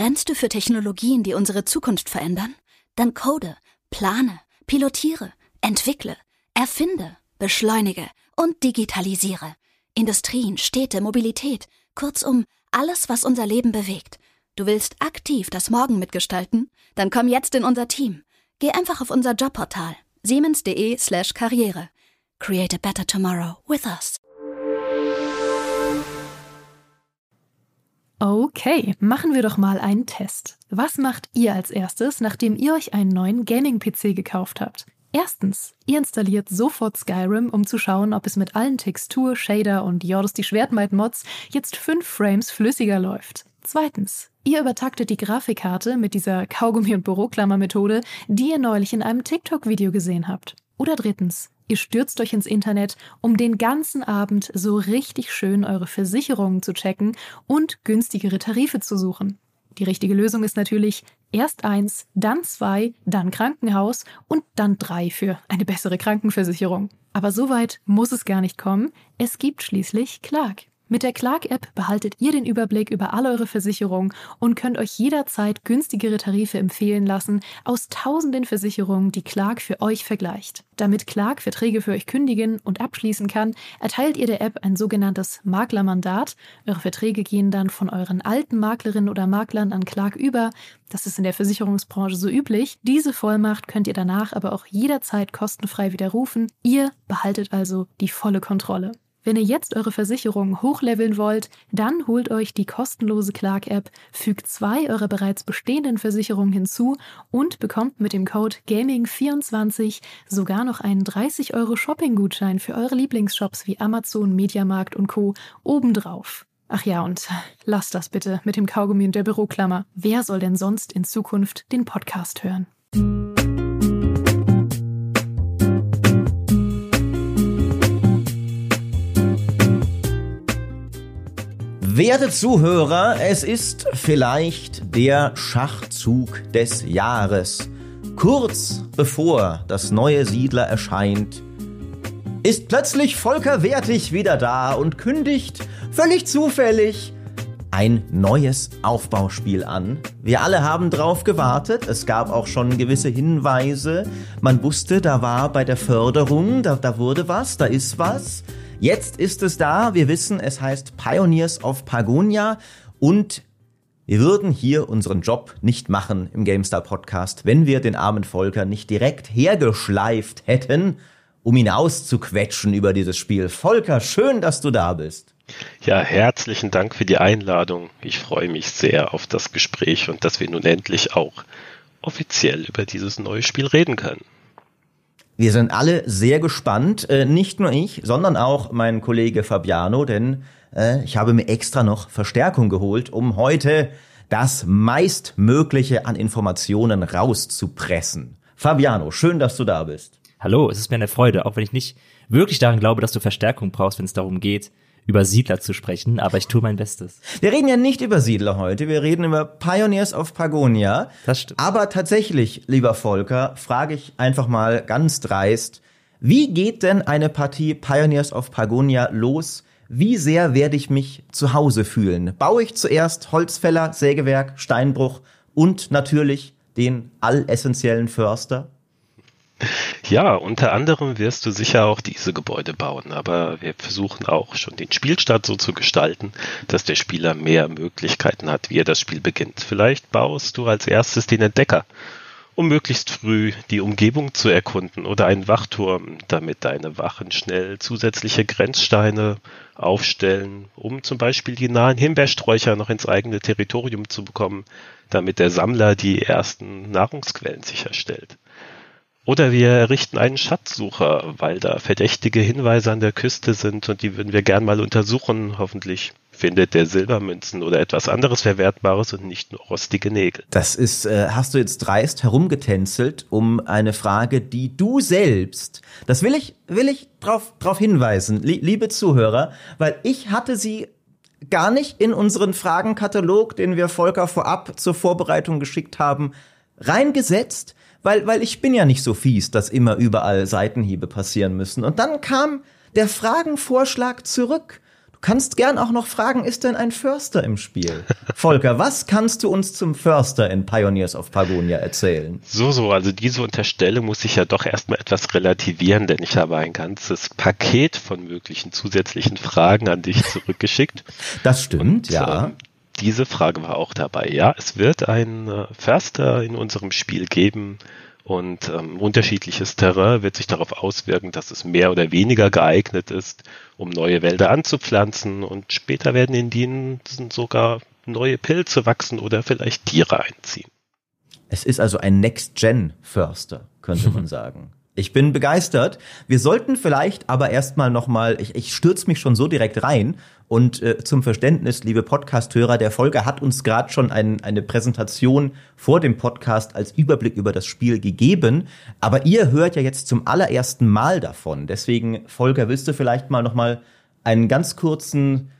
Brennst du für Technologien, die unsere Zukunft verändern? Dann code, plane, pilotiere, entwickle, erfinde, beschleunige und digitalisiere. Industrien, Städte, Mobilität, kurzum, alles, was unser Leben bewegt. Du willst aktiv das Morgen mitgestalten? Dann komm jetzt in unser Team. Geh einfach auf unser Jobportal siemens.de/karriere. Create a better tomorrow with us. Okay, machen wir doch mal einen Test. Was macht ihr als erstes, nachdem ihr euch einen neuen Gaming-PC gekauft habt? Erstens, ihr installiert sofort Skyrim, um zu schauen, ob es mit allen Textur-, Shader- und Jordes die Schwertmaid-Mods jetzt 5 Frames flüssiger läuft. Zweitens, ihr übertaktet die Grafikkarte mit dieser Kaugummi- und Büroklammer-Methode, die ihr neulich in einem TikTok-Video gesehen habt. Oder drittens, ihr stürzt euch ins Internet, um den ganzen Abend so richtig schön eure Versicherungen zu checken und günstigere Tarife zu suchen. Die richtige Lösung ist natürlich erst 1, dann 2, dann Krankenhaus und dann 3 für eine bessere Krankenversicherung. Aber so weit muss es gar nicht kommen. Es gibt schließlich Clark. Mit der Clark-App behaltet ihr den Überblick über alle eure Versicherungen und könnt euch jederzeit günstigere Tarife empfehlen lassen aus tausenden Versicherungen, die Clark für euch vergleicht. Damit Clark Verträge für euch kündigen und abschließen kann, erteilt ihr der App ein sogenanntes Maklermandat. Eure Verträge gehen dann von euren alten Maklerinnen oder Maklern an Clark über. Das ist in der Versicherungsbranche so üblich. Diese Vollmacht könnt ihr danach aber auch jederzeit kostenfrei widerrufen. Ihr behaltet also die volle Kontrolle. Wenn ihr jetzt eure Versicherungen hochleveln wollt, dann holt euch die kostenlose Clark-App, fügt 2 eurer bereits bestehenden Versicherungen hinzu und bekommt mit dem Code GAMING24 sogar noch einen 30 € Shopping-Gutschein für eure Lieblingsshops wie Amazon, Mediamarkt und Co. obendrauf. Ach ja, und lasst das bitte mit dem Kaugummi und der Büroklammer. Wer soll denn sonst in Zukunft den Podcast hören? Werte Zuhörer, es ist vielleicht der Schachzug des Jahres. Kurz bevor das neue Siedler erscheint, ist plötzlich Volker Wertig wieder da und kündigt völlig zufällig ein neues Aufbauspiel an. Wir alle haben drauf gewartet, es gab auch schon gewisse Hinweise. Man wusste, da war bei der Förderung, da wurde was, da ist was. Jetzt ist es da, wir wissen, es heißt Pioneers of Pagonia und wir würden hier unseren Job nicht machen im GameStar-Podcast, wenn wir den armen Volker nicht direkt hergeschleift hätten, um ihn auszuquetschen über dieses Spiel. Volker, schön, dass du da bist. Ja, herzlichen Dank für die Einladung. Ich freue mich sehr auf das Gespräch und dass wir nun endlich auch offiziell über dieses neue Spiel reden können. Wir sind alle sehr gespannt, nicht nur ich, sondern auch mein Kollege Fabiano, denn ich habe mir extra noch Verstärkung geholt, um heute das meistmögliche an Informationen rauszupressen. Fabiano, schön, dass du da bist. Hallo, es ist mir eine Freude, auch wenn ich nicht wirklich daran glaube, dass du Verstärkung brauchst, wenn es darum geht, über Siedler zu sprechen, aber ich tue mein Bestes. Wir reden ja nicht über Siedler heute, wir reden über Pioneers of Pagonia. Das stimmt. Aber tatsächlich, lieber Volker, frage ich einfach mal ganz dreist, wie geht denn eine Partie Pioneers of Pagonia los? Wie sehr werde ich mich zu Hause fühlen? Baue ich zuerst Holzfäller, Sägewerk, Steinbruch und natürlich den allessentiellen Förster? Ja, unter anderem wirst du sicher auch diese Gebäude bauen, aber wir versuchen auch schon den Spielstart so zu gestalten, dass der Spieler mehr Möglichkeiten hat, wie er das Spiel beginnt. Vielleicht baust du als erstes den Entdecker, um möglichst früh die Umgebung zu erkunden oder einen Wachturm, damit deine Wachen schnell zusätzliche Grenzsteine aufstellen, um zum Beispiel die nahen Himbeersträucher noch ins eigene Territorium zu bekommen, damit der Sammler die ersten Nahrungsquellen sicherstellt. Oder wir errichten einen Schatzsucher, weil da verdächtige Hinweise an der Küste sind und die würden wir gern mal untersuchen. Hoffentlich findet der Silbermünzen oder etwas anderes Verwertbares und nicht nur rostige Nägel. Das ist, hast du jetzt dreist herumgetänzelt um eine Frage, die du selbst, das will ich drauf hinweisen, liebe Zuhörer, weil ich hatte sie gar nicht in unseren Fragenkatalog, den wir Volker vorab zur Vorbereitung geschickt haben, reingesetzt. Weil ich bin ja nicht so fies, dass immer überall Seitenhiebe passieren müssen. Und dann kam der Fragenvorschlag zurück. Du kannst gern auch noch fragen, ist denn ein Förster im Spiel? Volker, was kannst du uns zum Förster in Pioneers of Pagonia erzählen? Also diese Unterstellung muss ich ja doch erstmal etwas relativieren, denn ich habe ein ganzes Paket von möglichen zusätzlichen Fragen an dich zurückgeschickt. Das stimmt, und, ja. Diese Frage war auch dabei. Ja, es wird einen Förster in unserem Spiel geben und unterschiedliches Terrain wird sich darauf auswirken, dass es mehr oder weniger geeignet ist, um neue Wälder anzupflanzen und später werden in denen sogar neue Pilze wachsen oder vielleicht Tiere einziehen. Es ist also ein Next-Gen-Förster, könnte man sagen. Ich bin begeistert. Wir sollten vielleicht aber erstmal nochmal, ich stürze mich schon so direkt rein und zum Verständnis, liebe Podcast-Hörer, der Volker hat uns gerade schon eine Präsentation vor dem Podcast als Überblick über das Spiel gegeben, aber ihr hört ja jetzt zum allerersten Mal davon. Deswegen, Volker, willst du vielleicht mal nochmal einen ganz kurzen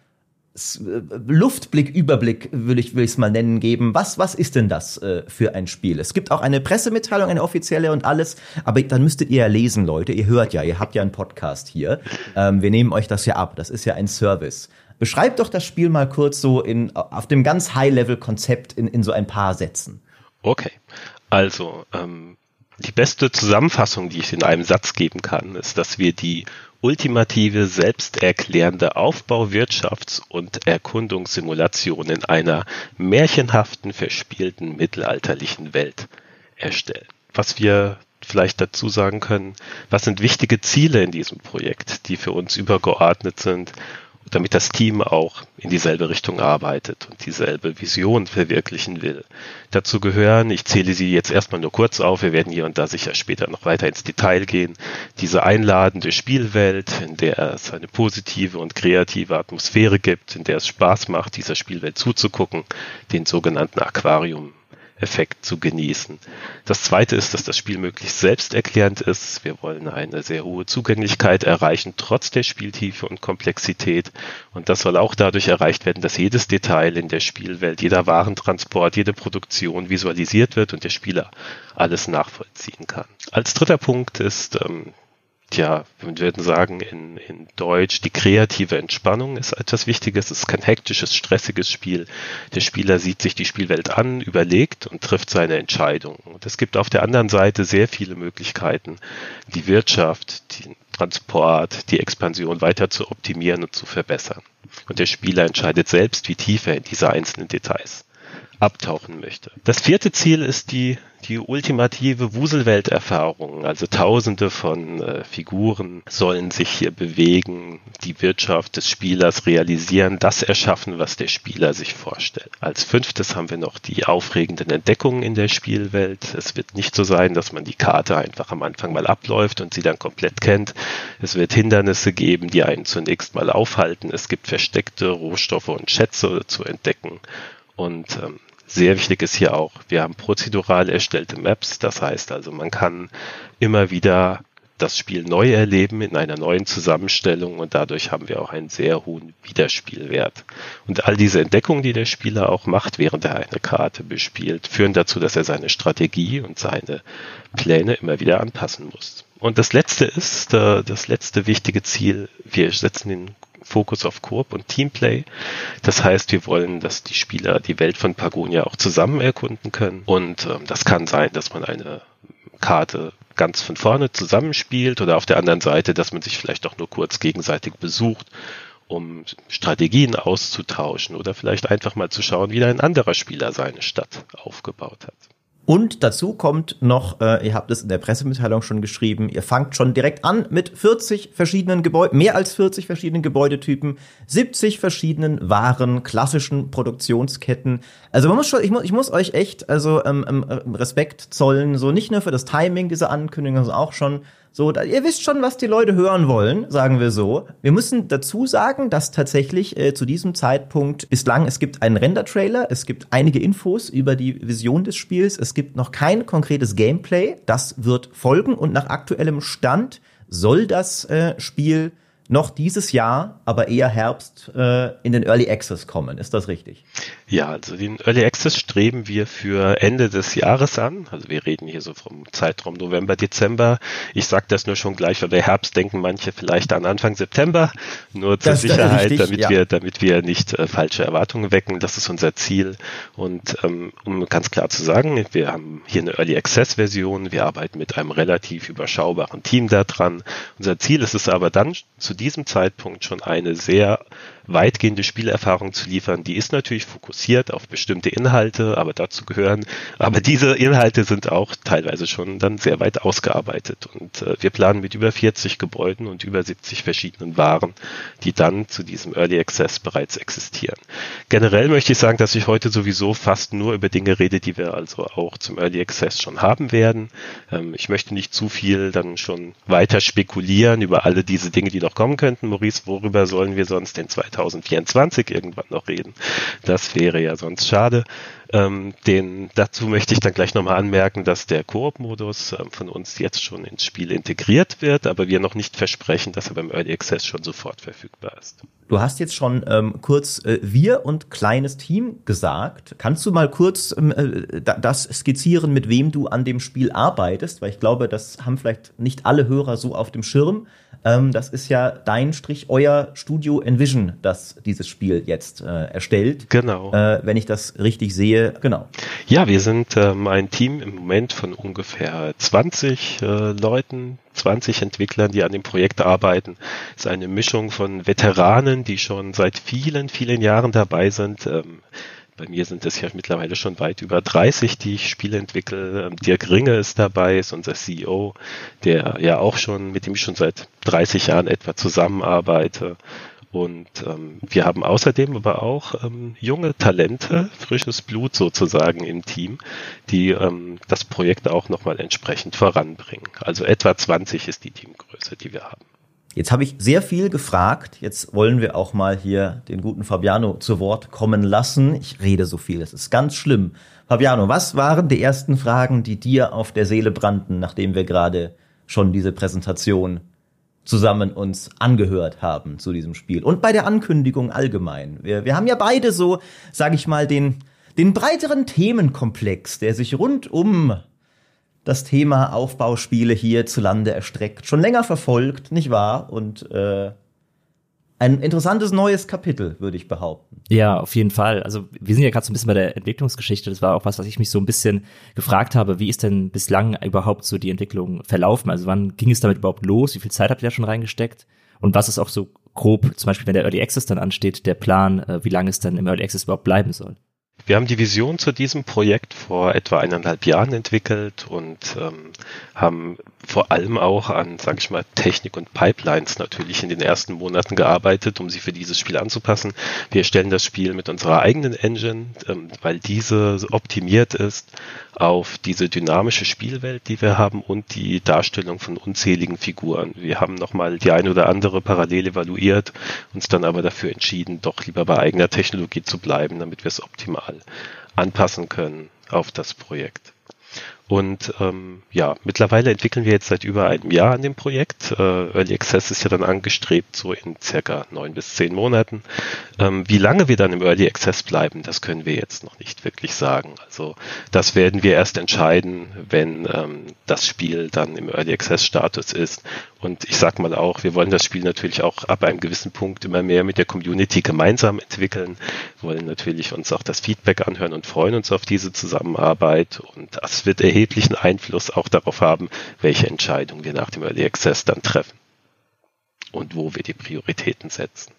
Luftblick, Überblick, will ich es mal nennen, geben. Was ist denn das für ein Spiel? Es gibt auch eine Pressemitteilung, eine offizielle und alles, aber dann müsstet ihr ja lesen, Leute. Ihr hört ja, ihr habt ja einen Podcast hier. Wir nehmen euch das ja ab. Das ist ja ein Service. Beschreibt doch das Spiel mal kurz so auf dem ganz High-Level-Konzept in so ein paar Sätzen. Okay, also die beste Zusammenfassung, die ich in einem Satz geben kann, ist, dass wir die ultimative, selbsterklärende Aufbauwirtschafts- und Erkundungssimulation in einer märchenhaften, verspielten, mittelalterlichen Welt erstellen. Was wir vielleicht dazu sagen können, was sind wichtige Ziele in diesem Projekt, die für uns übergeordnet sind, damit das Team auch in dieselbe Richtung arbeitet und dieselbe Vision verwirklichen will. Dazu gehören, ich zähle sie jetzt erstmal nur kurz auf, wir werden hier und da sicher später noch weiter ins Detail gehen, diese einladende Spielwelt, in der es eine positive und kreative Atmosphäre gibt, in der es Spaß macht, dieser Spielwelt zuzugucken, den sogenannten Aquarium-Effekt zu genießen. Das Zweite ist, dass das Spiel möglichst selbsterklärend ist. Wir wollen eine sehr hohe Zugänglichkeit erreichen, trotz der Spieltiefe und Komplexität. Und das soll auch dadurch erreicht werden, dass jedes Detail in der Spielwelt, jeder Warentransport, jede Produktion visualisiert wird und der Spieler alles nachvollziehen kann. Als dritter Punkt ist, wir würden sagen in Deutsch, die kreative Entspannung ist etwas Wichtiges. Es ist kein hektisches, stressiges Spiel. Der Spieler sieht sich die Spielwelt an, überlegt und trifft seine Entscheidungen. Und es gibt auf der anderen Seite sehr viele Möglichkeiten, die Wirtschaft, den Transport, die Expansion weiter zu optimieren und zu verbessern. Und der Spieler entscheidet selbst, wie tief er in diese einzelnen Details abtauchen möchte. Das vierte Ziel ist die ultimative Wuselwelterfahrung. Also tausende von Figuren sollen sich hier bewegen, die Wirtschaft des Spielers realisieren, das erschaffen, was der Spieler sich vorstellt. Als fünftes haben wir noch die aufregenden Entdeckungen in der Spielwelt. Es wird nicht so sein, dass man die Karte einfach am Anfang mal abläuft und sie dann komplett kennt. Es wird Hindernisse geben, die einen zunächst mal aufhalten. Es gibt versteckte Rohstoffe und Schätze zu entdecken. Und sehr wichtig ist hier auch, wir haben prozedural erstellte Maps, das heißt also, man kann immer wieder das Spiel neu erleben in einer neuen Zusammenstellung und dadurch haben wir auch einen sehr hohen Wiederspielwert. Und all diese Entdeckungen, die der Spieler auch macht, während er eine Karte bespielt, führen dazu, dass er seine Strategie und seine Pläne immer wieder anpassen muss. Und das letzte wichtige Ziel, wir setzen den Fokus auf Koop und Teamplay. Das heißt, wir wollen, dass die Spieler die Welt von Pagonia auch zusammen erkunden können. Und das kann sein, dass man eine Karte ganz von vorne zusammenspielt oder auf der anderen Seite, dass man sich vielleicht auch nur kurz gegenseitig besucht, um Strategien auszutauschen oder vielleicht einfach mal zu schauen, wie ein anderer Spieler seine Stadt aufgebaut hat. Und dazu kommt noch, ihr habt es in der Pressemitteilung schon geschrieben, ihr fangt schon direkt an mit 40 verschiedenen Gebäuden, mehr als 40 verschiedenen Gebäudetypen, 70 verschiedenen Waren, klassischen Produktionsketten. Also man muss schon, ich muss euch echt, also Respekt zollen, so nicht nur für das Timing dieser Ankündigung, sondern auch schon so, ihr wisst schon, was die Leute hören wollen, sagen wir so. Wir müssen dazu sagen, dass tatsächlich zu diesem Zeitpunkt bislang, es gibt einen Render-Trailer, es gibt einige Infos über die Vision des Spiels, es gibt noch kein konkretes Gameplay, das wird folgen und nach aktuellem Stand soll das Spiel noch dieses Jahr, aber eher Herbst, in den Early Access kommen. Ist das richtig? Ja, also den Early Access streben wir für Ende des Jahres an. Also wir reden hier so vom Zeitraum November, Dezember. Ich sage das nur schon gleich, weil bei Herbst denken manche vielleicht an Anfang September. Nur zur Sicherheit, richtig, damit wir nicht falsche Erwartungen wecken. Das ist unser Ziel. Und um ganz klar zu sagen, wir haben hier eine Early Access Version. Wir arbeiten mit einem relativ überschaubaren Team da dran. Unser Ziel ist es aber dann, zu diesem Zeitpunkt schon eine sehr weitgehende Spielerfahrung zu liefern. Die ist natürlich fokussiert auf bestimmte Inhalte, aber diese Inhalte sind auch teilweise schon dann sehr weit ausgearbeitet. Und wir planen mit über 40 Gebäuden und über 70 verschiedenen Waren, die dann zu diesem Early Access bereits existieren. Generell möchte ich sagen, dass ich heute sowieso fast nur über Dinge rede, die wir also auch zum Early Access schon haben werden. Ich möchte nicht zu viel dann schon weiter spekulieren über alle diese Dinge, die noch kommen könnten. Maurice, worüber sollen wir sonst den 2024 irgendwann noch reden? Das wäre ja sonst schade. Dazu möchte ich dann gleich nochmal anmerken, dass der Koop-Modus von uns jetzt schon ins Spiel integriert wird, aber wir noch nicht versprechen, dass er beim Early Access schon sofort verfügbar ist. Du hast jetzt schon kurz wir und kleines Team gesagt. Kannst du mal kurz das skizzieren, mit wem du an dem Spiel arbeitest? Weil ich glaube, das haben vielleicht nicht alle Hörer so auf dem Schirm. Das ist ja euer Studio Envision, das dieses Spiel jetzt erstellt. Genau. Wenn ich das richtig sehe, genau. Ja, wir sind ein Team im Moment von ungefähr 20 Leuten. 20 Entwicklern, die an dem Projekt arbeiten. Das ist eine Mischung von Veteranen, die schon seit vielen, vielen Jahren dabei sind. Bei mir sind es ja mittlerweile schon weit über 30, die ich Spiele entwickle. Dirk Ringe ist dabei, ist unser CEO, mit dem ich schon seit 30 Jahren etwa zusammenarbeite. Und wir haben außerdem aber auch junge Talente, frisches Blut sozusagen im Team, die das Projekt auch nochmal entsprechend voranbringen. Also etwa 20 ist die Teamgröße, die wir haben. Jetzt habe ich sehr viel gefragt. Jetzt wollen wir auch mal hier den guten Fabiano zu Wort kommen lassen. Ich rede so viel, das ist ganz schlimm. Fabiano, was waren die ersten Fragen, die dir auf der Seele brannten, nachdem wir gerade schon diese Präsentation zusammen uns angehört haben zu diesem Spiel und bei der Ankündigung allgemein? Wir haben ja beide so, sage ich mal, den breiteren Themenkomplex, der sich rund um das Thema Aufbauspiele hierzulande erstreckt, schon länger verfolgt, nicht wahr? Und ein interessantes neues Kapitel, würde ich behaupten. Ja, auf jeden Fall. Also wir sind ja gerade so ein bisschen bei der Entwicklungsgeschichte. Das war auch was ich mich so ein bisschen gefragt habe. Wie ist denn bislang überhaupt so die Entwicklung verlaufen? Also wann ging es damit überhaupt los? Wie viel Zeit habt ihr da schon reingesteckt? Und was ist auch so grob, zum Beispiel wenn der Early Access dann ansteht, der Plan, wie lange es dann im Early Access überhaupt bleiben soll? Wir haben die Vision zu diesem Projekt vor etwa 1,5 Jahren entwickelt und haben vor allem auch an, sage ich mal, Technik und Pipelines natürlich in den ersten Monaten gearbeitet, um sie für dieses Spiel anzupassen. Wir erstellen das Spiel mit unserer eigenen Engine, weil diese optimiert ist auf diese dynamische Spielwelt, die wir haben und die Darstellung von unzähligen Figuren. Wir haben nochmal die eine oder andere parallel evaluiert, uns dann aber dafür entschieden, doch lieber bei eigener Technologie zu bleiben, damit wir es optimal anpassen können auf das Projekt. Und mittlerweile entwickeln wir jetzt seit über einem Jahr an dem Projekt. Early Access ist ja dann angestrebt, so in circa 9 bis 10 Monaten. Wie lange wir dann im Early Access bleiben, das können wir jetzt noch nicht wirklich sagen. Also das werden wir erst entscheiden, wenn das Spiel dann im Early Access Status ist. Und ich sag mal auch, wir wollen das Spiel natürlich auch ab einem gewissen Punkt immer mehr mit der Community gemeinsam entwickeln, wir wollen natürlich uns auch das Feedback anhören und freuen uns auf diese Zusammenarbeit. Und das wird erheblichen Einfluss auch darauf haben, welche Entscheidungen wir nach dem Early Access dann treffen und wo wir die Prioritäten setzen.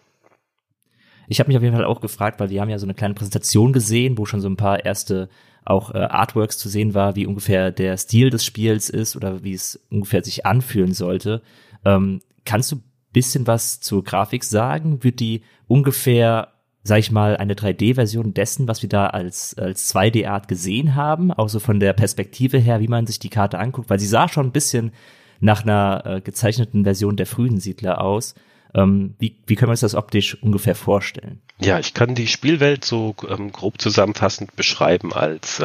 Ich habe mich auf jeden Fall auch gefragt, weil wir haben ja so eine kleine Präsentation gesehen, wo schon so ein paar erste auch Artworks zu sehen war, wie ungefähr der Stil des Spiels ist oder wie es ungefähr sich anfühlen sollte. Kannst du ein bisschen was zur Grafik sagen? Wird die ungefähr, sag ich mal, eine 3D-Version dessen, was wir da als 2D-Art gesehen haben, auch so von der Perspektive her, wie man sich die Karte anguckt, weil sie sah schon ein bisschen nach einer gezeichneten Version der frühen Siedler aus. Wie können wir uns das optisch ungefähr vorstellen? Ja, ich kann die Spielwelt so grob zusammenfassend beschreiben, als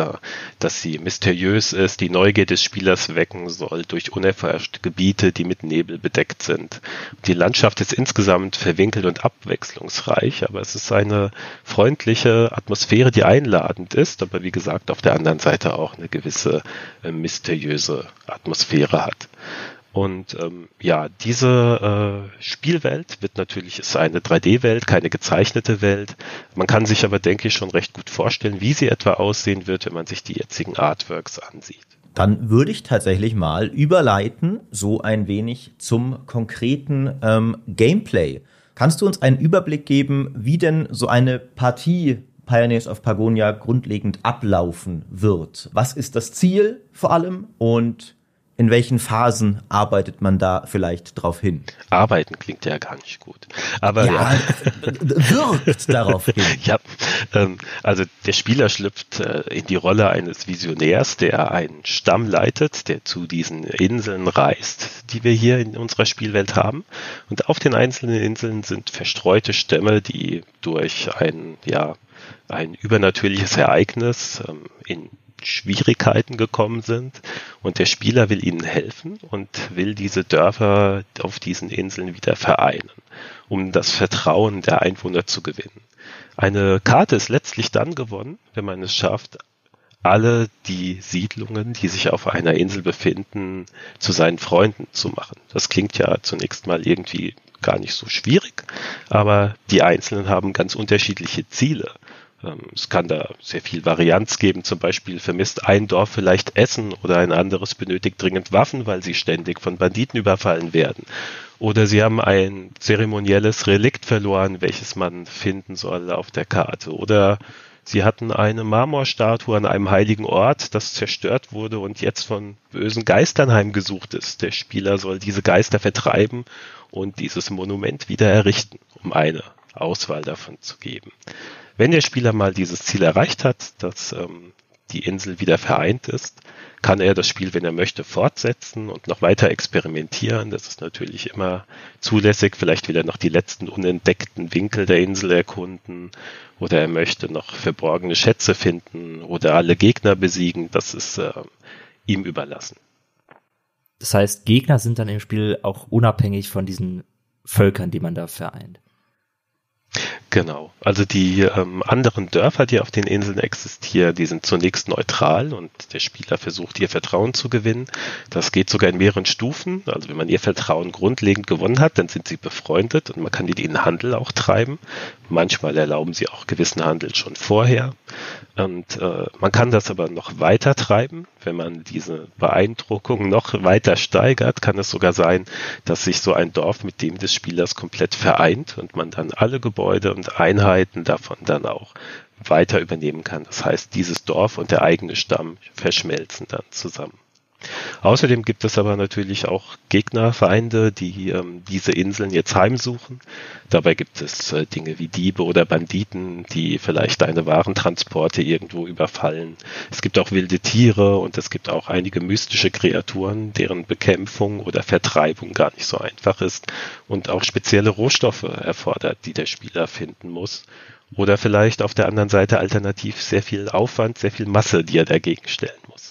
dass sie mysteriös ist, die Neugier des Spielers wecken soll durch unerforschte Gebiete, die mit Nebel bedeckt sind. Die Landschaft ist insgesamt verwinkelt und abwechslungsreich, aber es ist eine freundliche Atmosphäre, die einladend ist, aber wie gesagt, auf der anderen Seite auch eine gewisse mysteriöse Atmosphäre hat. Und diese Spielwelt wird natürlich, ist eine 3D-Welt, keine gezeichnete Welt. Man kann sich aber, denke ich, schon recht gut vorstellen, wie sie etwa aussehen wird, wenn man sich die jetzigen Artworks ansieht. Dann würde ich tatsächlich mal überleiten, so ein wenig zum konkreten Gameplay. Kannst du uns einen Überblick geben, wie denn so eine Partie Pioneers of Pagonia grundlegend ablaufen wird? Was ist das Ziel vor allem und in welchen Phasen arbeitet man da vielleicht drauf hin? Arbeiten klingt ja gar nicht gut. Aber ja, wirkt darauf hin. Ja, also der Spieler schlüpft in die Rolle eines Visionärs, der einen Stamm leitet, der zu diesen Inseln reist, die wir hier in unserer Spielwelt haben. Und auf den einzelnen Inseln sind verstreute Stämme, die durch ein übernatürliches Ereignis in Schwierigkeiten gekommen sind, und der Spieler will ihnen helfen und will diese Dörfer auf diesen Inseln wieder vereinen, um das Vertrauen der Einwohner zu gewinnen. Eine Karte ist letztlich dann gewonnen, wenn man es schafft, alle die Siedlungen, die sich auf einer Insel befinden, zu seinen Freunden zu machen. Das klingt ja zunächst mal irgendwie gar nicht so schwierig, aber die Einzelnen haben ganz unterschiedliche Ziele. Es kann da sehr viel Varianz geben, zum Beispiel vermisst ein Dorf vielleicht Essen oder ein anderes benötigt dringend Waffen, weil sie ständig von Banditen überfallen werden. Oder sie haben ein zeremonielles Relikt verloren, welches man finden soll auf der Karte. Oder sie hatten eine Marmorstatue an einem heiligen Ort, das zerstört wurde und jetzt von bösen Geistern heimgesucht ist. Der Spieler soll diese Geister vertreiben und dieses Monument wieder errichten, um eine Auswahl davon zu geben. Wenn der Spieler mal dieses Ziel erreicht hat, dass die Insel wieder vereint ist, kann er das Spiel, wenn er möchte, fortsetzen und noch weiter experimentieren. Das ist natürlich immer zulässig. Vielleicht will er noch die letzten unentdeckten Winkel der Insel erkunden oder er möchte noch verborgene Schätze finden oder alle Gegner besiegen. Das ist ihm überlassen. Das heißt, Gegner sind dann im Spiel auch unabhängig von diesen Völkern, die man da vereint. Genau, also die anderen Dörfer, die auf den Inseln existieren, die sind zunächst neutral und der Spieler versucht, ihr Vertrauen zu gewinnen. Das geht sogar in mehreren Stufen. Also wenn man ihr Vertrauen grundlegend gewonnen hat, dann sind sie befreundet und man kann mit ihnen Handel auch treiben. Manchmal erlauben sie auch gewissen Handel schon vorher. Und man kann das aber noch weiter treiben. Wenn man diese Beeindruckung noch weiter steigert, kann es sogar sein, dass sich so ein Dorf mit dem des Spielers komplett vereint und man dann alle Gebäude und Einheiten davon dann auch weiter übernehmen kann. Das heißt, dieses Dorf und der eigene Stamm verschmelzen dann zusammen. Außerdem gibt es aber natürlich auch Gegner, Feinde, die diese Inseln jetzt heimsuchen. Dabei gibt es Dinge wie Diebe oder Banditen, die vielleicht deine Warentransporte irgendwo überfallen. Es gibt auch wilde Tiere und es gibt auch einige mystische Kreaturen, deren Bekämpfung oder Vertreibung gar nicht so einfach ist und auch spezielle Rohstoffe erfordert, die der Spieler finden muss. Oder vielleicht auf der anderen Seite alternativ sehr viel Aufwand, sehr viel Masse, die er dagegen stellen muss.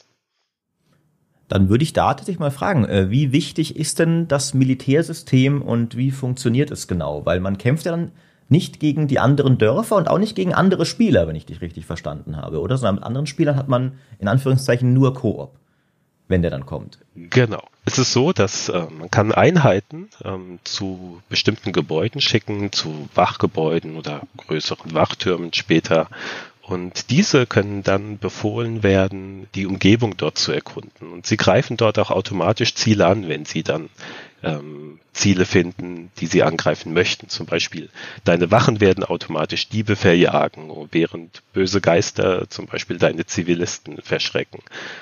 Dann würde ich da tatsächlich mal fragen, wie wichtig ist denn das Militärsystem und wie funktioniert es genau? Weil man kämpft ja dann nicht gegen die anderen Dörfer und auch nicht gegen andere Spieler, wenn ich dich richtig verstanden habe, oder? Sondern mit anderen Spielern hat man in Anführungszeichen nur Koop, wenn der dann kommt. Genau. Es ist so, dass man kann Einheiten zu bestimmten Gebäuden schicken, zu Wachgebäuden oder größeren Wachtürmen später. Und diese können dann befohlen werden, die Umgebung dort zu erkunden. Und sie greifen dort auch automatisch Ziele an, wenn sie dann Ziele finden, die sie angreifen möchten. Zum Beispiel, deine Wachen werden automatisch Diebe verjagen, während böse Geister zum Beispiel deine Zivilisten verschrecken.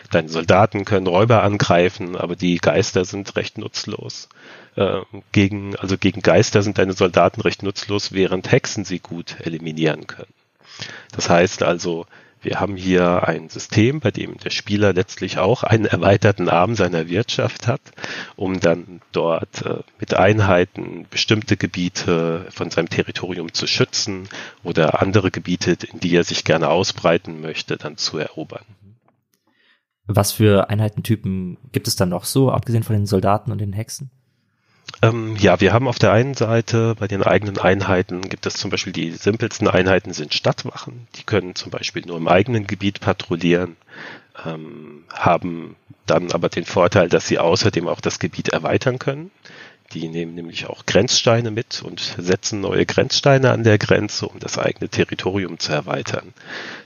Deine Soldaten können Räuber angreifen, aber die Geister sind recht nutzlos. Gegen Geister sind deine Soldaten recht nutzlos, während Hexen sie gut eliminieren können. Das heißt also, Wir haben hier ein System, bei dem der Spieler letztlich auch einen erweiterten Arm seiner Wirtschaft hat, um dann dort mit Einheiten bestimmte Gebiete von seinem Territorium zu schützen oder andere Gebiete, in die er sich gerne ausbreiten möchte, dann zu erobern. Was für Einheitentypen gibt es dann noch so, abgesehen von den Soldaten und den Hexen? Wir haben auf der einen Seite bei den eigenen Einheiten gibt es zum Beispiel die simpelsten Einheiten sind Stadtwachen. Die können zum Beispiel nur im eigenen Gebiet patrouillieren, haben dann aber den Vorteil, dass sie außerdem auch das Gebiet erweitern können. Die nehmen nämlich auch Grenzsteine mit und setzen neue Grenzsteine an der Grenze, um das eigene Territorium zu erweitern.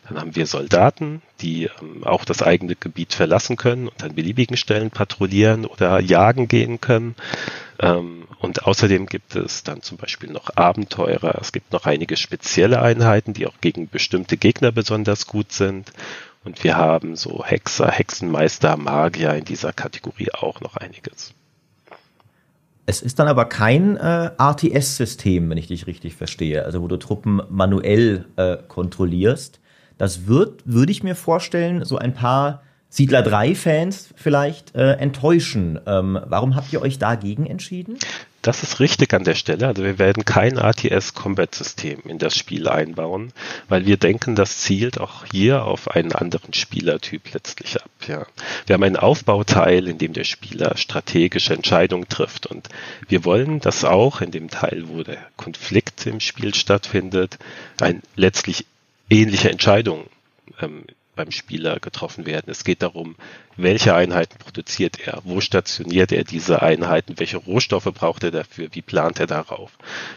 Dann haben wir Soldaten, die auch das eigene Gebiet verlassen können und an beliebigen Stellen patrouillieren oder jagen gehen können. Und außerdem gibt es dann zum Beispiel noch Abenteurer. Es gibt noch einige spezielle Einheiten, die auch gegen bestimmte Gegner besonders gut sind. Und wir haben so Hexer, Hexenmeister, Magier in dieser Kategorie auch noch einiges. Es ist dann aber kein RTS-System, wenn ich dich richtig verstehe, also wo du Truppen manuell kontrollierst. Das würde ich mir vorstellen, so ein paar Siedler 3-Fans vielleicht enttäuschen. Warum habt ihr euch dagegen entschieden? Das ist richtig an der Stelle. Also wir werden kein RTS-Combat-System in das Spiel einbauen, weil wir denken, das zielt auch hier auf einen anderen Spielertyp letztlich ab. Ja. Wir haben einen Aufbauteil, in dem der Spieler strategische Entscheidungen trifft. Und wir wollen, dass auch in dem Teil, wo der Konflikt im Spiel stattfindet, letztlich ähnliche Entscheidungen beim Spieler getroffen werden. Es geht darum, welche Einheiten produziert er, wo stationiert er diese Einheiten, welche Rohstoffe braucht er dafür, wie plant er darauf.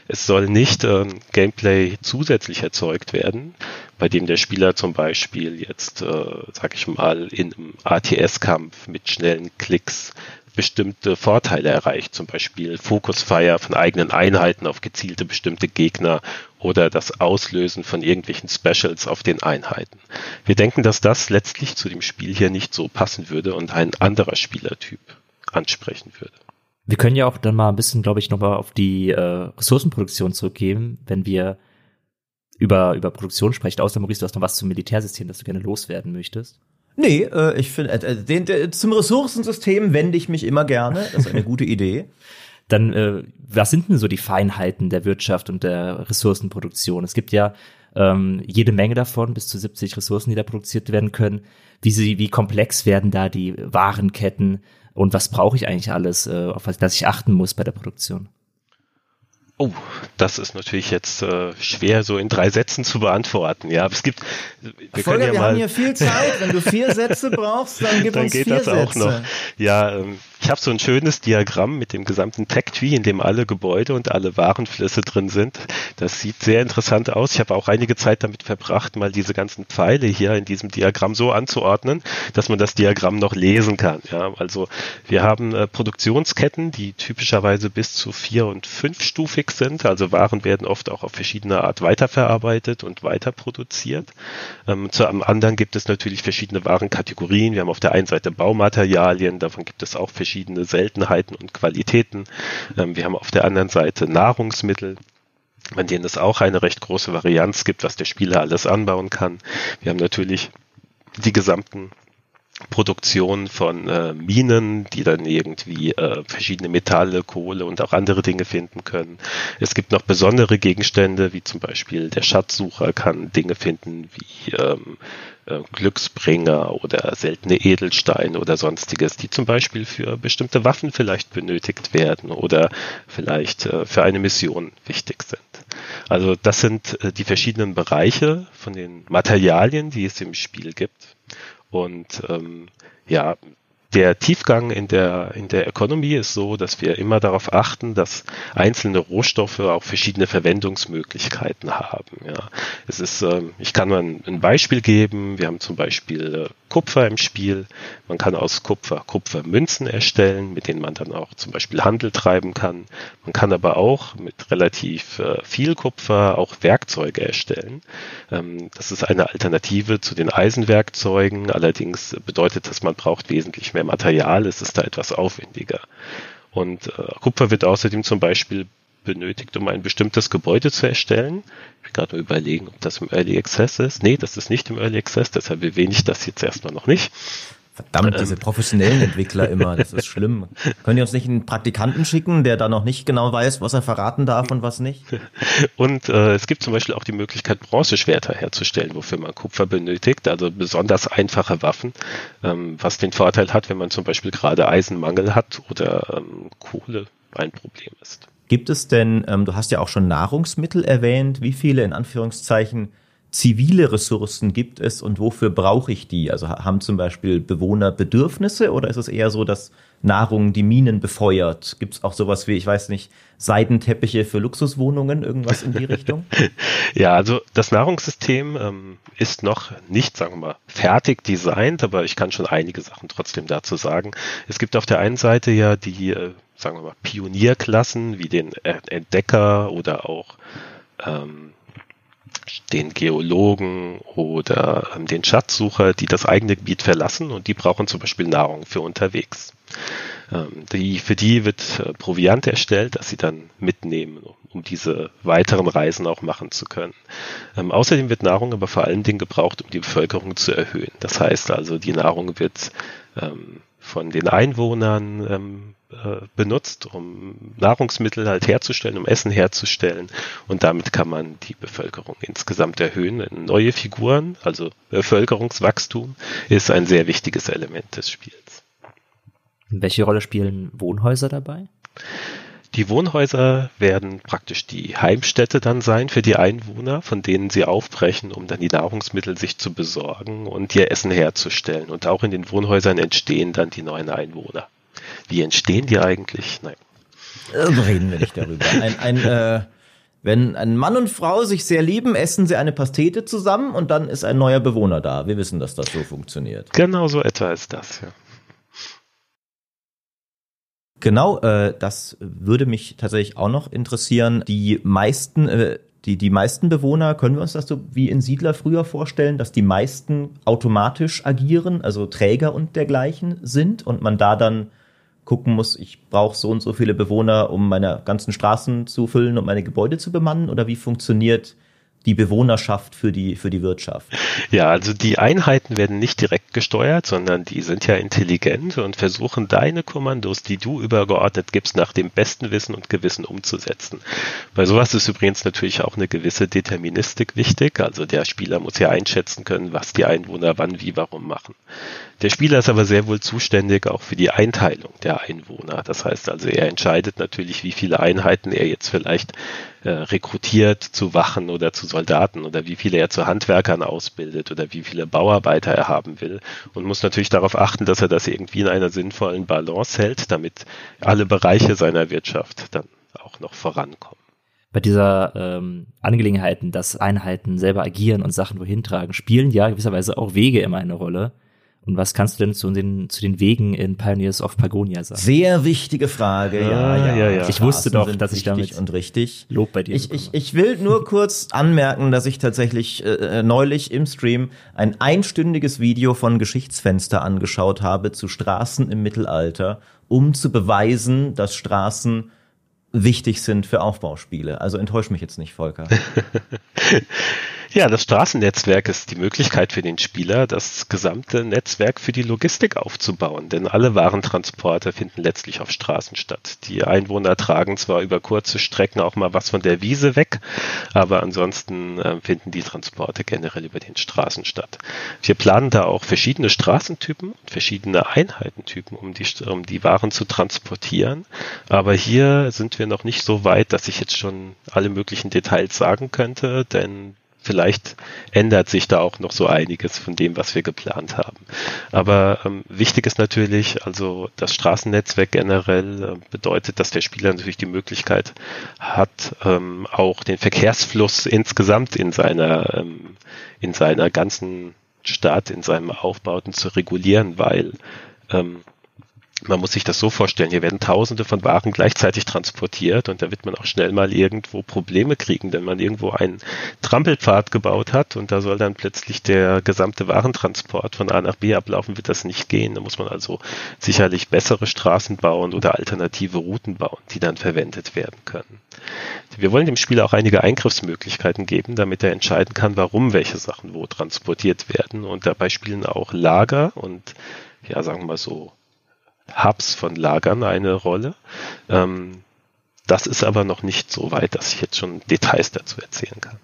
Es soll nicht Gameplay zusätzlich erzeugt werden, bei dem der Spieler zum Beispiel jetzt, in einem RTS-Kampf mit schnellen Klicks bestimmte Vorteile erreicht, zum Beispiel Fokusfire von eigenen Einheiten auf gezielte bestimmte Gegner oder das Auslösen von irgendwelchen Specials auf den Einheiten. Wir denken, dass das letztlich zu dem Spiel hier nicht so passen würde und ein anderer Spielertyp ansprechen würde. Wir können ja auch dann mal ein bisschen, glaube ich, nochmal auf die Ressourcenproduktion zurückgehen, wenn wir über Produktion sprechen. Außer Maurice, du hast noch was zum Militärsystem, das du gerne loswerden möchtest. Nee, ich finde, zum Ressourcensystem wende ich mich immer gerne. Das ist eine gute Idee. Dann, was sind denn so die Feinheiten der Wirtschaft und der Ressourcenproduktion? Es gibt ja jede Menge davon, bis zu 70 Ressourcen, die da produziert werden können. Wie komplex werden da die Warenketten und was brauche ich eigentlich alles, auf das ich achten muss bei der Produktion? Oh, das ist natürlich jetzt schwer, so in 3 Sätzen zu beantworten. Ja, aber es gibt. Wir haben hier viel Zeit. Wenn du 4 Sätze brauchst, dann gib uns 4 Sätze. Dann geht das auch noch. Ja, ich habe so ein schönes Diagramm mit dem gesamten Tech-Tree, in dem alle Gebäude und alle Warenflüsse drin sind. Das sieht sehr interessant aus. Ich habe auch einige Zeit damit verbracht, mal diese ganzen Pfeile hier in diesem Diagramm so anzuordnen, dass man das Diagramm noch lesen kann. Ja, also wir haben Produktionsketten, die typischerweise bis zu 4- und 5-stufig sind, also Waren werden oft auch auf verschiedene Art weiterverarbeitet und weiterproduziert. Zum anderen gibt es natürlich verschiedene Warenkategorien. Wir haben auf der einen Seite Baumaterialien, davon gibt es auch verschiedene Seltenheiten und Qualitäten. Wir haben auf der anderen Seite Nahrungsmittel, bei denen es auch eine recht große Varianz gibt, was der Spieler alles anbauen kann. Wir haben natürlich die gesamten Produktion von Minen, die dann irgendwie verschiedene Metalle, Kohle und auch andere Dinge finden können. Es gibt noch besondere Gegenstände, wie zum Beispiel der Schatzsucher kann Dinge finden wie Glücksbringer oder seltene Edelsteine oder sonstiges, die zum Beispiel für bestimmte Waffen vielleicht benötigt werden oder vielleicht für eine Mission wichtig sind. Also das sind die verschiedenen Bereiche von den Materialien, die es im Spiel gibt. Und der Tiefgang in der Economy ist so, dass wir immer darauf achten, dass einzelne Rohstoffe auch verschiedene Verwendungsmöglichkeiten haben. Ja, es ist, ich kann mal ein Beispiel geben. Wir haben zum Beispiel Kupfer im Spiel. Man kann aus Kupfermünzen erstellen, mit denen man dann auch zum Beispiel Handel treiben kann. Man kann aber auch mit relativ viel Kupfer auch Werkzeuge erstellen. Das ist eine Alternative zu den Eisenwerkzeugen. Allerdings bedeutet das, man braucht wesentlich mehr Material. Es ist da etwas aufwendiger. Und Kupfer wird außerdem zum Beispiel benötigt, um ein bestimmtes Gebäude zu erstellen. Ich will gerade mal überlegen, ob das im Early Access ist. Nee, das ist nicht im Early Access, deshalb erwähne ich das jetzt erstmal noch nicht. Verdammt, diese professionellen Entwickler immer, das ist schlimm. Können die uns nicht einen Praktikanten schicken, der da noch nicht genau weiß, was er verraten darf und was nicht? Und es gibt zum Beispiel auch die Möglichkeit, Bronzeschwerter herzustellen, wofür man Kupfer benötigt, also besonders einfache Waffen, was den Vorteil hat, wenn man zum Beispiel gerade Eisenmangel hat oder Kohle ein Problem ist. Gibt es denn, du hast ja auch schon Nahrungsmittel erwähnt, wie viele in Anführungszeichen zivile Ressourcen gibt es und wofür brauche ich die? Also haben zum Beispiel Bewohner Bedürfnisse oder ist es eher so, dass Nahrung die Minen befeuert? Gibt es auch sowas wie, ich weiß nicht, Seidenteppiche für Luxuswohnungen, irgendwas in die Richtung? Ja, also das Nahrungssystem ist noch nicht, sagen wir mal, fertig designt, aber ich kann schon einige Sachen trotzdem dazu sagen. Es gibt auf der einen Seite ja die, sagen wir mal, Pionierklassen wie den Entdecker oder auch den Geologen oder den Schatzsucher, die das eigene Gebiet verlassen und die brauchen zum Beispiel Nahrung für unterwegs. Für die wird Proviant erstellt, dass sie dann mitnehmen, um diese weiteren Reisen auch machen zu können. Außerdem wird Nahrung aber vor allen Dingen gebraucht, um die Bevölkerung zu erhöhen. Das heißt also, die Nahrung wird von den Einwohnern benutzt, um Nahrungsmittel halt herzustellen, um Essen herzustellen und damit kann man die Bevölkerung insgesamt erhöhen. Neue Figuren, also Bevölkerungswachstum, ist ein sehr wichtiges Element des Spiels. Welche Rolle spielen Wohnhäuser dabei? Die Wohnhäuser werden praktisch die Heimstätte dann sein für die Einwohner, von denen sie aufbrechen, um dann die Nahrungsmittel sich zu besorgen und ihr Essen herzustellen. Und auch in den Wohnhäusern entstehen dann die neuen Einwohner. Wie entstehen die eigentlich? Nein. Reden wir nicht darüber. Wenn ein Mann und Frau sich sehr lieben, essen sie eine Pastete zusammen und dann ist ein neuer Bewohner da. Wir wissen, dass das so funktioniert. Genau so etwa ist das, ja. Genau, das würde mich tatsächlich auch noch interessieren. Die meisten Bewohner, können wir uns das so wie in Siedler früher vorstellen, dass die meisten automatisch agieren, also Träger und dergleichen sind und man da dann gucken muss, ich brauche so und so viele Bewohner, um meine ganzen Straßen zu füllen und meine Gebäude zu bemannen? Oder wie funktioniert die Bewohnerschaft für die Wirtschaft? Ja, also die Einheiten werden nicht direkt gesteuert, sondern die sind ja intelligent und versuchen deine Kommandos, die du übergeordnet gibst, nach dem besten Wissen und Gewissen umzusetzen. Bei sowas ist übrigens natürlich auch eine gewisse Deterministik wichtig, also der Spieler muss ja einschätzen können, was die Einwohner wann, wie, warum machen. Der Spieler ist aber sehr wohl zuständig auch für die Einteilung der Einwohner. Das heißt also, er entscheidet natürlich, wie viele Einheiten er jetzt vielleicht rekrutiert zu Wachen oder zu Soldaten oder wie viele er zu Handwerkern ausbildet oder wie viele Bauarbeiter er haben will und muss natürlich darauf achten, dass er das irgendwie in einer sinnvollen Balance hält, damit alle Bereiche seiner Wirtschaft dann auch noch vorankommen. Bei dieser Angelegenheiten, dass Einheiten selber agieren und Sachen wohin tragen, spielen ja gewisserweise auch Wege immer eine Rolle. Und was kannst du denn zu den Wegen in Pioneers of Pagonia sagen? Sehr wichtige Frage, ja. Ich wusste doch, dass ich damit und richtig Lob bei dir ich will nur kurz anmerken, dass ich tatsächlich neulich im Stream ein einstündiges Video von Geschichtsfenster angeschaut habe zu Straßen im Mittelalter, um zu beweisen, dass Straßen wichtig sind für Aufbauspiele. Also enttäusch mich jetzt nicht, Volker. Ja, das Straßennetzwerk ist die Möglichkeit für den Spieler, das gesamte Netzwerk für die Logistik aufzubauen, denn alle Warentransporte finden letztlich auf Straßen statt. Die Einwohner tragen zwar über kurze Strecken auch mal was von der Wiese weg, aber ansonsten finden die Transporte generell über den Straßen statt. Wir planen da auch verschiedene Straßentypen und verschiedene Einheitentypen, um die Waren zu transportieren, aber hier sind wir noch nicht so weit, dass ich jetzt schon alle möglichen Details sagen könnte, denn vielleicht ändert sich da auch noch so einiges von dem, was wir geplant haben. Aber wichtig ist natürlich, also das Straßennetzwerk generell bedeutet, dass der Spieler natürlich die Möglichkeit hat, auch den Verkehrsfluss insgesamt in seiner ganzen Stadt, in seinem Aufbauten zu regulieren, weil Man muss sich das so vorstellen, hier werden Tausende von Waren gleichzeitig transportiert und da wird man auch schnell mal irgendwo Probleme kriegen, wenn man irgendwo einen Trampelpfad gebaut hat und da soll dann plötzlich der gesamte Warentransport von A nach B ablaufen, wird das nicht gehen. Da muss man also sicherlich bessere Straßen bauen oder alternative Routen bauen, die dann verwendet werden können. Wir wollen dem Spieler auch einige Eingriffsmöglichkeiten geben, damit er entscheiden kann, warum welche Sachen wo transportiert werden, und dabei spielen auch Lager und, ja, sagen wir mal so, Hubs von Lagern eine Rolle. Das ist aber noch nicht so weit, dass ich jetzt schon Details dazu erzählen kann.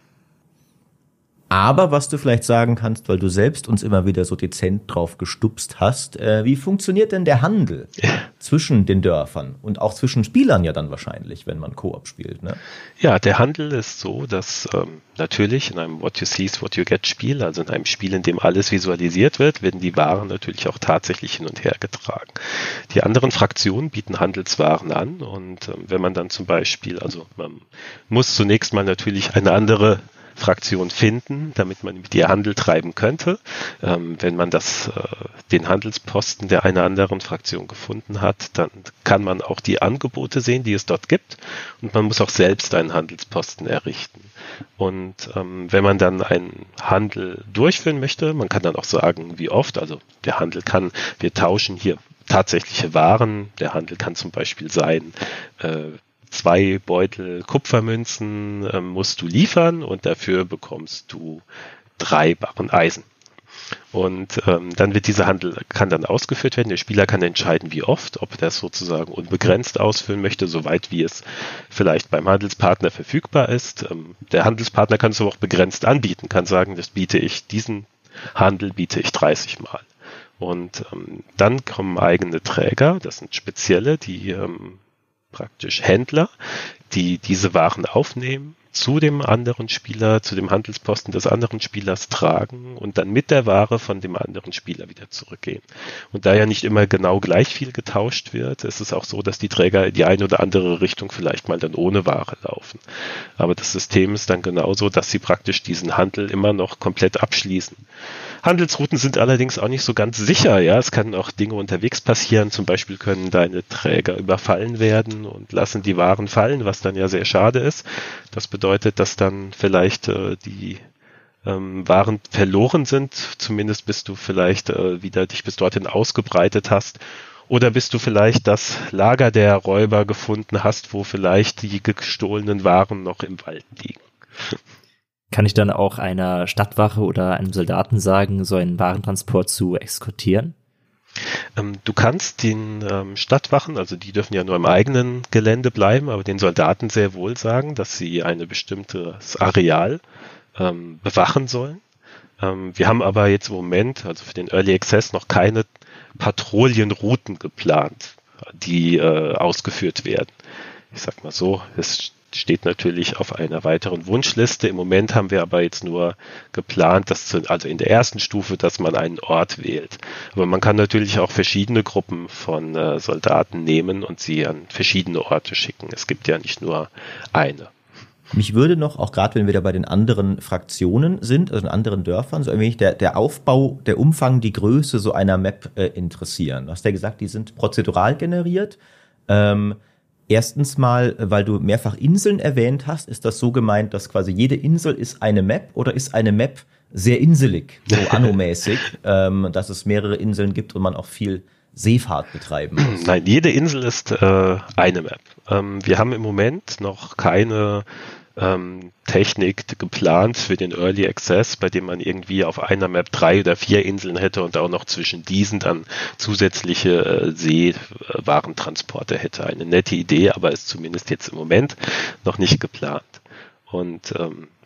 Aber was du vielleicht sagen kannst, weil du selbst uns immer wieder so dezent drauf gestupst hast, wie funktioniert denn der Handel zwischen den Dörfern und auch zwischen Spielern ja dann wahrscheinlich, wenn man Koop spielt, ne? Ja, der Handel ist so, dass natürlich in einem What You See is What You Get Spiel, also in einem Spiel, in dem alles visualisiert wird, werden die Waren natürlich auch tatsächlich hin und her getragen. Die anderen Fraktionen bieten Handelswaren an und wenn man dann zum Beispiel, also man muss zunächst mal natürlich eine andere Fraktion finden, damit man mit ihr Handel treiben könnte. Wenn man den Handelsposten der einer anderen Fraktion gefunden hat, dann kann man auch die Angebote sehen, die es dort gibt, und man muss auch selbst einen Handelsposten errichten. Und wenn man dann einen Handel durchführen möchte, man kann dann auch sagen, wie oft, also der Handel kann, wir tauschen hier tatsächliche Waren, der Handel kann zum Beispiel sein, 2 Beutel Kupfermünzen musst du liefern und dafür bekommst du 3 Barren Eisen. Und dann wird dieser Handel, kann dann ausgeführt werden. Der Spieler kann entscheiden, wie oft, ob er das sozusagen unbegrenzt ausführen möchte, soweit wie es vielleicht beim Handelspartner verfügbar ist. Der Handelspartner kann es aber auch begrenzt anbieten, kann sagen, diesen Handel biete ich 30 Mal. Und dann kommen eigene Träger, das sind spezielle, die praktisch Händler, die diese Waren aufnehmen, zu dem anderen Spieler, zu dem Handelsposten des anderen Spielers tragen und dann mit der Ware von dem anderen Spieler wieder zurückgehen. Und da ja nicht immer genau gleich viel getauscht wird, ist es auch so, dass die Träger in die eine oder andere Richtung vielleicht mal dann ohne Ware laufen. Aber das System ist dann genauso, dass sie praktisch diesen Handel immer noch komplett abschließen. Handelsrouten sind allerdings auch nicht so ganz sicher. Ja, es können auch Dinge unterwegs passieren. Zum Beispiel können deine Träger überfallen werden und lassen die Waren fallen, was dann ja sehr schade ist. Das bedeutet, dass dann vielleicht die Waren verloren sind, zumindest bis du vielleicht wieder dich bis dorthin ausgebreitet hast, oder bis du vielleicht das Lager der Räuber gefunden hast, wo vielleicht die gestohlenen Waren noch im Wald liegen. Kann ich dann auch einer Stadtwache oder einem Soldaten sagen, so einen Warentransport zu eskortieren? Du kannst den Stadtwachen, also die dürfen ja nur im eigenen Gelände bleiben, aber den Soldaten sehr wohl sagen, dass sie ein bestimmtes Areal bewachen sollen. Wir haben aber jetzt im Moment, also für den Early Access, noch keine Patrouillenrouten geplant, die ausgeführt werden. Ich sag mal so, es steht natürlich auf einer weiteren Wunschliste. Im Moment haben wir aber jetzt nur geplant, also in der ersten Stufe, dass man einen Ort wählt. Aber man kann natürlich auch verschiedene Gruppen von Soldaten nehmen und sie an verschiedene Orte schicken. Es gibt ja nicht nur eine. Mich würde noch, auch gerade wenn wir da bei den anderen Fraktionen sind, also in anderen Dörfern, so ein wenig der Aufbau, der Umfang, die Größe so einer Map interessieren. Du hast ja gesagt, die sind prozedural generiert. Erstens mal, weil du mehrfach Inseln erwähnt hast, ist das so gemeint, dass quasi jede Insel ist eine Map, oder ist eine Map sehr inselig, so Anno-mäßig, dass es mehrere Inseln gibt und man auch viel Seefahrt betreiben muss? Nein, jede Insel ist eine Map. Wir haben im Moment noch keine Technik geplant für den Early Access, bei dem man irgendwie auf einer Map 3 oder 4 Inseln hätte und auch noch zwischen diesen dann zusätzliche Seewarentransporte hätte. Eine nette Idee, aber ist zumindest jetzt im Moment noch nicht geplant. Und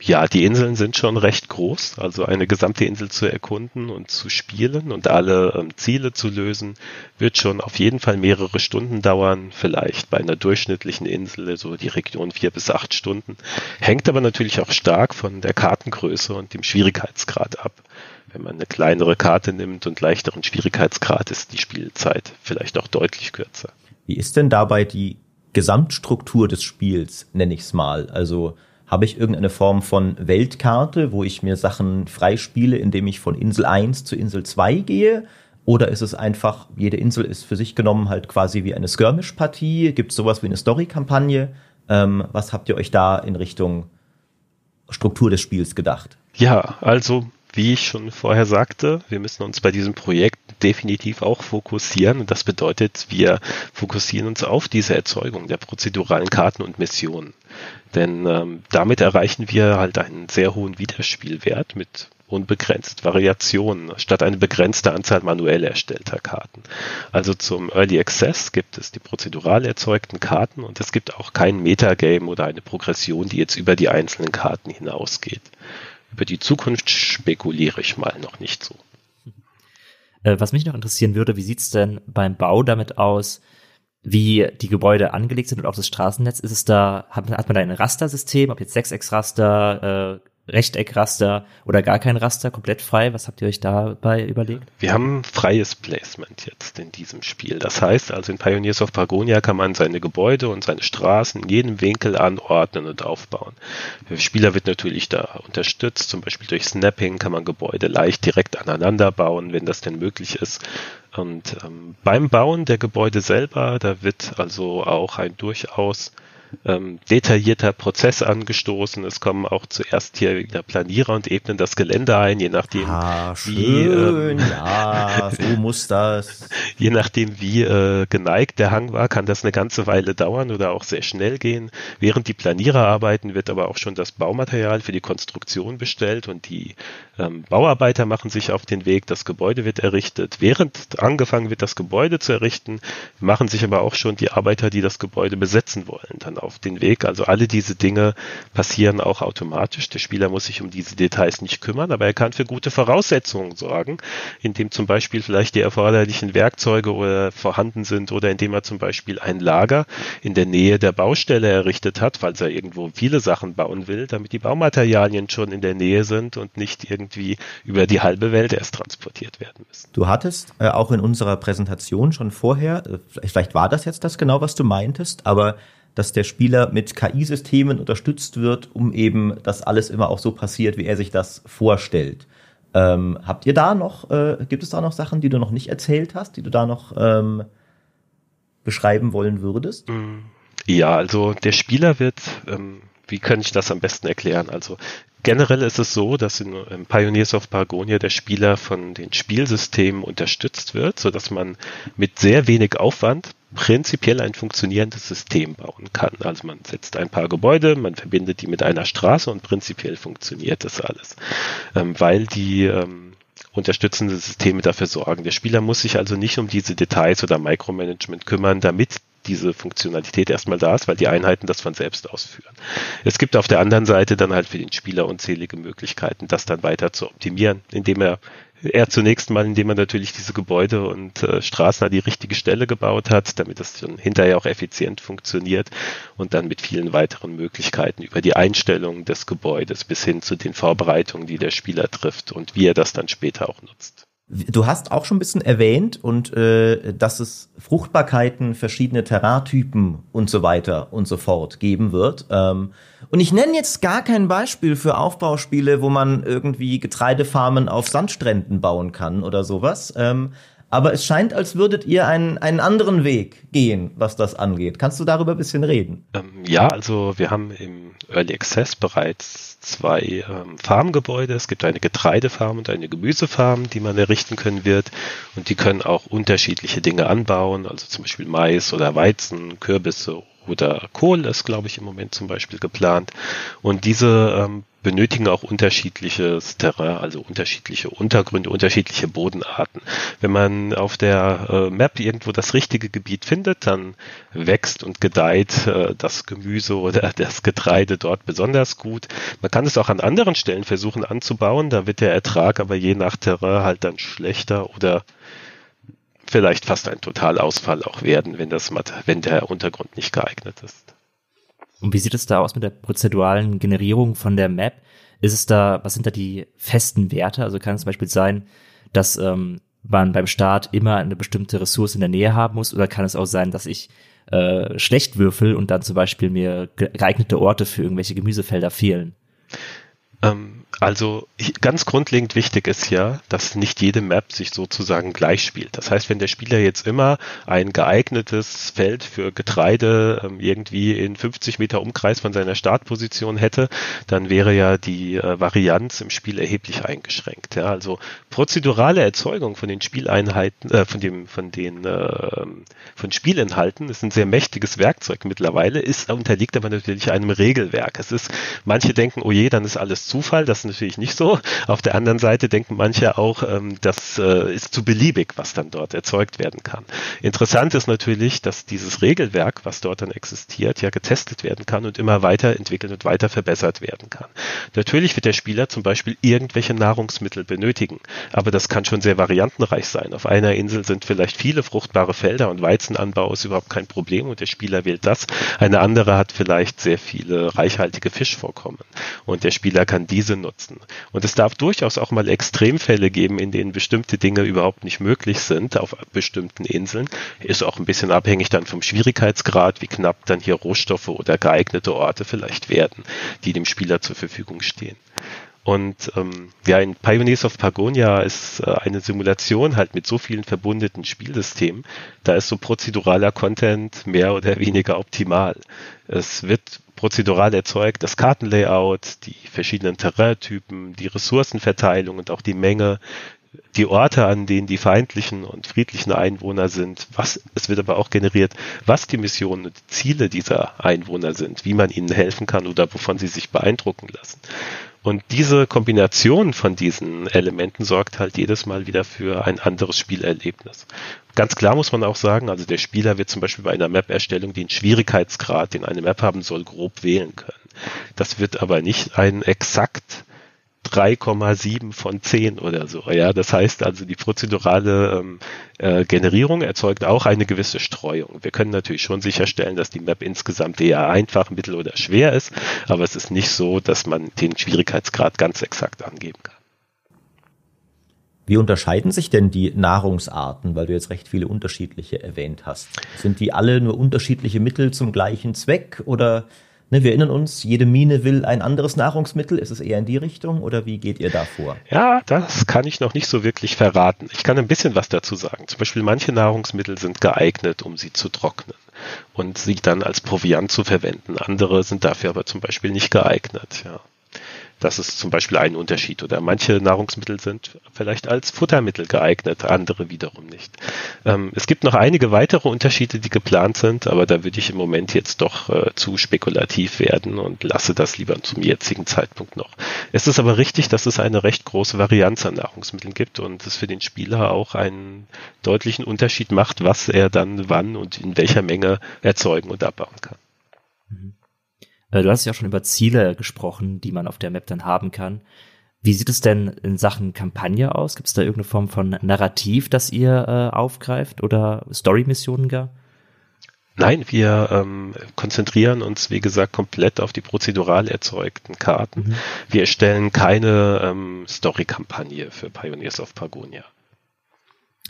die Inseln sind schon recht groß, also eine gesamte Insel zu erkunden und zu spielen und alle Ziele zu lösen, wird schon auf jeden Fall mehrere Stunden dauern, vielleicht bei einer durchschnittlichen Insel, so die Region 4 bis 8 Stunden. Hängt aber natürlich auch stark von der Kartengröße und dem Schwierigkeitsgrad ab. Wenn man eine kleinere Karte nimmt und leichteren Schwierigkeitsgrad, ist die Spielzeit vielleicht auch deutlich kürzer. Wie ist denn dabei die Gesamtstruktur des Spiels, nenne ich es mal, also habe ich irgendeine Form von Weltkarte, wo ich mir Sachen freispiele, indem ich von Insel 1 zu Insel 2 gehe? Oder ist es einfach, jede Insel ist für sich genommen halt quasi wie eine Skirmish-Partie? Gibt es sowas wie eine Story-Kampagne? Was habt ihr euch da in Richtung Struktur des Spiels gedacht? Ja, also wie ich schon vorher sagte, wir müssen uns bei diesem Projekt definitiv auch fokussieren. Das bedeutet, wir fokussieren uns auf diese Erzeugung der prozeduralen Karten und Missionen. Denn damit erreichen wir halt einen sehr hohen Wiederspielwert mit unbegrenzt Variationen statt eine begrenzte Anzahl manuell erstellter Karten. Also zum Early Access gibt es die prozedural erzeugten Karten und es gibt auch kein Metagame oder eine Progression, die jetzt über die einzelnen Karten hinausgeht. Über die Zukunft spekuliere ich mal noch nicht so. Was mich noch interessieren würde, wie sieht es denn beim Bau damit aus, wie die Gebäude angelegt sind und auch das Straßennetz? Ist es da, hat man da ein Rastersystem, ob jetzt Sechsecks-Raster, Rechteck-Raster oder gar kein Raster, komplett frei? Was habt ihr euch dabei überlegt? Wir haben freies Placement jetzt in diesem Spiel. Das heißt also, in Pioneers of Pagonia kann man seine Gebäude und seine Straßen in jedem Winkel anordnen und aufbauen. Der Spieler wird natürlich da unterstützt, zum Beispiel durch Snapping kann man Gebäude leicht direkt aneinander bauen, wenn das denn möglich ist. Und beim Bauen der Gebäude selber, da wird also auch ein durchaus detaillierter Prozess angestoßen. Es kommen auch zuerst hier der Planierer und ebnen das Gelände ein, je nachdem wie so muss das. Je nachdem wie geneigt der Hang war, kann das eine ganze Weile dauern oder auch sehr schnell gehen. Während die Planierer arbeiten, wird aber auch schon das Baumaterial für die Konstruktion bestellt und die Bauarbeiter machen sich auf den Weg. Das Gebäude wird errichtet. Während angefangen wird, das Gebäude zu errichten, machen sich aber auch schon die Arbeiter, die das Gebäude besetzen wollen, dann auf den Weg. Also alle diese Dinge passieren auch automatisch. Der Spieler muss sich um diese Details nicht kümmern, aber er kann für gute Voraussetzungen sorgen, indem zum Beispiel vielleicht die erforderlichen Werkzeuge oder vorhanden sind oder indem er zum Beispiel ein Lager in der Nähe der Baustelle errichtet hat, falls er irgendwo viele Sachen bauen will, damit die Baumaterialien schon in der Nähe sind und nicht irgendwie über die halbe Welt erst transportiert werden müssen. Du hattest auch in unserer Präsentation schon vorher, vielleicht war das jetzt das genau, was du meintest, aber dass der Spieler mit KI-Systemen unterstützt wird, um eben, dass alles immer auch so passiert, wie er sich das vorstellt. Habt ihr da noch, gibt es da noch Sachen, die du noch nicht erzählt hast, die du da noch beschreiben wollen würdest? Ja, also der Spieler wird, wie kann ich das am besten erklären? Also generell ist es so, dass in Pioneers of Pagonia der Spieler von den Spielsystemen unterstützt wird, sodass man mit sehr wenig Aufwand prinzipiell ein funktionierendes System bauen kann. Also man setzt ein paar Gebäude, man verbindet die mit einer Straße und prinzipiell funktioniert das alles, weil die unterstützende Systeme dafür sorgen. Der Spieler muss sich also nicht um diese Details oder Micromanagement kümmern, damit diese Funktionalität erstmal da ist, weil die Einheiten das von selbst ausführen. Es gibt auf der anderen Seite dann halt für den Spieler unzählige Möglichkeiten, das dann weiter zu optimieren, indem er zunächst mal, indem er natürlich diese Gebäude und Straßen an die richtige Stelle gebaut hat, damit das dann hinterher auch effizient funktioniert und dann mit vielen weiteren Möglichkeiten über die Einstellung des Gebäudes bis hin zu den Vorbereitungen, die der Spieler trifft und wie er das dann später auch nutzt. Du hast auch schon ein bisschen erwähnt und dass es Fruchtbarkeiten, verschiedene Terraintypen und so weiter und so fort geben wird. Und ich nenne jetzt gar kein Beispiel für Aufbauspiele, wo man irgendwie Getreidefarmen auf Sandstränden bauen kann oder sowas. Aber es scheint, als würdet ihr einen anderen Weg gehen, was das angeht. Kannst du darüber ein bisschen reden? Ja, also wir haben im Early Access bereits 2 Farmgebäude. Es gibt eine Getreidefarm und eine Gemüsefarm, die man errichten können wird. Und die können auch unterschiedliche Dinge anbauen, also zum Beispiel Mais oder Weizen, Kürbisse oder Kohl ist, glaube ich, im Moment zum Beispiel geplant. Und diese benötigen auch unterschiedliches Terrain, also unterschiedliche Untergründe, unterschiedliche Bodenarten. Wenn man auf der Map irgendwo das richtige Gebiet findet, dann wächst und gedeiht das Gemüse oder das Getreide dort besonders gut. Man kann es auch an anderen Stellen versuchen anzubauen, da wird der Ertrag aber je nach Terrain halt dann schlechter oder vielleicht fast ein Totalausfall auch werden, wenn der Untergrund nicht geeignet ist. Und wie sieht es da aus mit der prozeduralen Generierung von der Map? Was sind da die festen Werte? Also kann es zum Beispiel sein, dass man beim Start immer eine bestimmte Ressource in der Nähe haben muss, oder kann es auch sein, dass ich schlecht würfel und dann zum Beispiel mir geeignete Orte für irgendwelche Gemüsefelder fehlen? Also ganz grundlegend wichtig ist ja, dass nicht jede Map sich sozusagen gleich spielt. Das heißt, wenn der Spieler jetzt immer ein geeignetes Feld für Getreide irgendwie in 50 Meter Umkreis von seiner Startposition hätte, dann wäre ja die Varianz im Spiel erheblich eingeschränkt. Ja, also prozedurale Erzeugung von den Spieleinheiten, von Spielinhalten ist ein sehr mächtiges Werkzeug mittlerweile, unterliegt aber natürlich einem Regelwerk. Manche denken, oh je, dann ist alles Zufall, das natürlich nicht so. Auf der anderen Seite denken manche auch, das ist zu beliebig, was dann dort erzeugt werden kann. Interessant ist natürlich, dass dieses Regelwerk, was dort dann existiert, ja getestet werden kann und immer weiter entwickelt und weiter verbessert werden kann. Natürlich wird der Spieler zum Beispiel irgendwelche Nahrungsmittel benötigen, aber das kann schon sehr variantenreich sein. Auf einer Insel sind vielleicht viele fruchtbare Felder und Weizenanbau ist überhaupt kein Problem und der Spieler wählt das. Eine andere hat vielleicht sehr viele reichhaltige Fischvorkommen und der Spieler kann diese nutzen. Und es darf durchaus auch mal Extremfälle geben, in denen bestimmte Dinge überhaupt nicht möglich sind auf bestimmten Inseln. Ist auch ein bisschen abhängig dann vom Schwierigkeitsgrad, wie knapp dann hier Rohstoffe oder geeignete Orte vielleicht werden, die dem Spieler zur Verfügung stehen. Und ja, in Pioneers of Pagonia ist eine Simulation halt mit so vielen verbundenen Spielsystemen, da ist so prozeduraler Content mehr oder weniger optimal. Es wird prozedural erzeugt, das Kartenlayout, die verschiedenen Terraintypen, die Ressourcenverteilung und auch die Menge, die Orte, an denen die feindlichen und friedlichen Einwohner sind, es wird aber auch generiert, was die Missionen und die Ziele dieser Einwohner sind, wie man ihnen helfen kann oder wovon sie sich beeindrucken lassen. Und diese Kombination von diesen Elementen sorgt halt jedes Mal wieder für ein anderes Spielerlebnis. Ganz klar muss man auch sagen, also der Spieler wird zum Beispiel bei einer Map-Erstellung den Schwierigkeitsgrad, den eine Map haben soll, grob wählen können. Das wird aber nicht ein exakt 3,7 von 10 oder so. Ja, das heißt also, die prozedurale Generierung erzeugt auch eine gewisse Streuung. Wir können natürlich schon sicherstellen, dass die Map insgesamt eher einfach, mittel oder schwer ist, aber es ist nicht so, dass man den Schwierigkeitsgrad ganz exakt angeben kann. Wie unterscheiden sich denn die Nahrungsarten, weil du jetzt recht viele unterschiedliche erwähnt hast? Sind die alle nur unterschiedliche Mittel zum gleichen Zweck oder... Ne, wir erinnern uns, jede Mine will ein anderes Nahrungsmittel. Ist es eher in die Richtung oder wie geht ihr da vor? Ja, das kann ich noch nicht so wirklich verraten. Ich kann ein bisschen was dazu sagen. Zum Beispiel manche Nahrungsmittel sind geeignet, um sie zu trocknen und sie dann als Proviant zu verwenden. Andere sind dafür aber zum Beispiel nicht geeignet, ja. Das ist zum Beispiel ein Unterschied. Oder manche Nahrungsmittel sind vielleicht als Futtermittel geeignet, andere wiederum nicht. Es gibt noch einige weitere Unterschiede, die geplant sind, aber da würde ich im Moment jetzt doch zu spekulativ werden und lasse das lieber zum jetzigen Zeitpunkt noch. Es ist aber richtig, dass es eine recht große Varianz an Nahrungsmitteln gibt und es für den Spieler auch einen deutlichen Unterschied macht, was er dann wann und in welcher Menge erzeugen und abbauen kann. Mhm. Du hast ja schon über Ziele gesprochen, die man auf der Map dann haben kann. Wie sieht es denn in Sachen Kampagne aus? Gibt es da irgendeine Form von Narrativ, das ihr aufgreift oder Story-Missionen gar? Nein, wir konzentrieren uns, wie gesagt, komplett auf die prozedural erzeugten Karten. Mhm. Wir erstellen keine Story-Kampagne für Pioneers of Pagonia.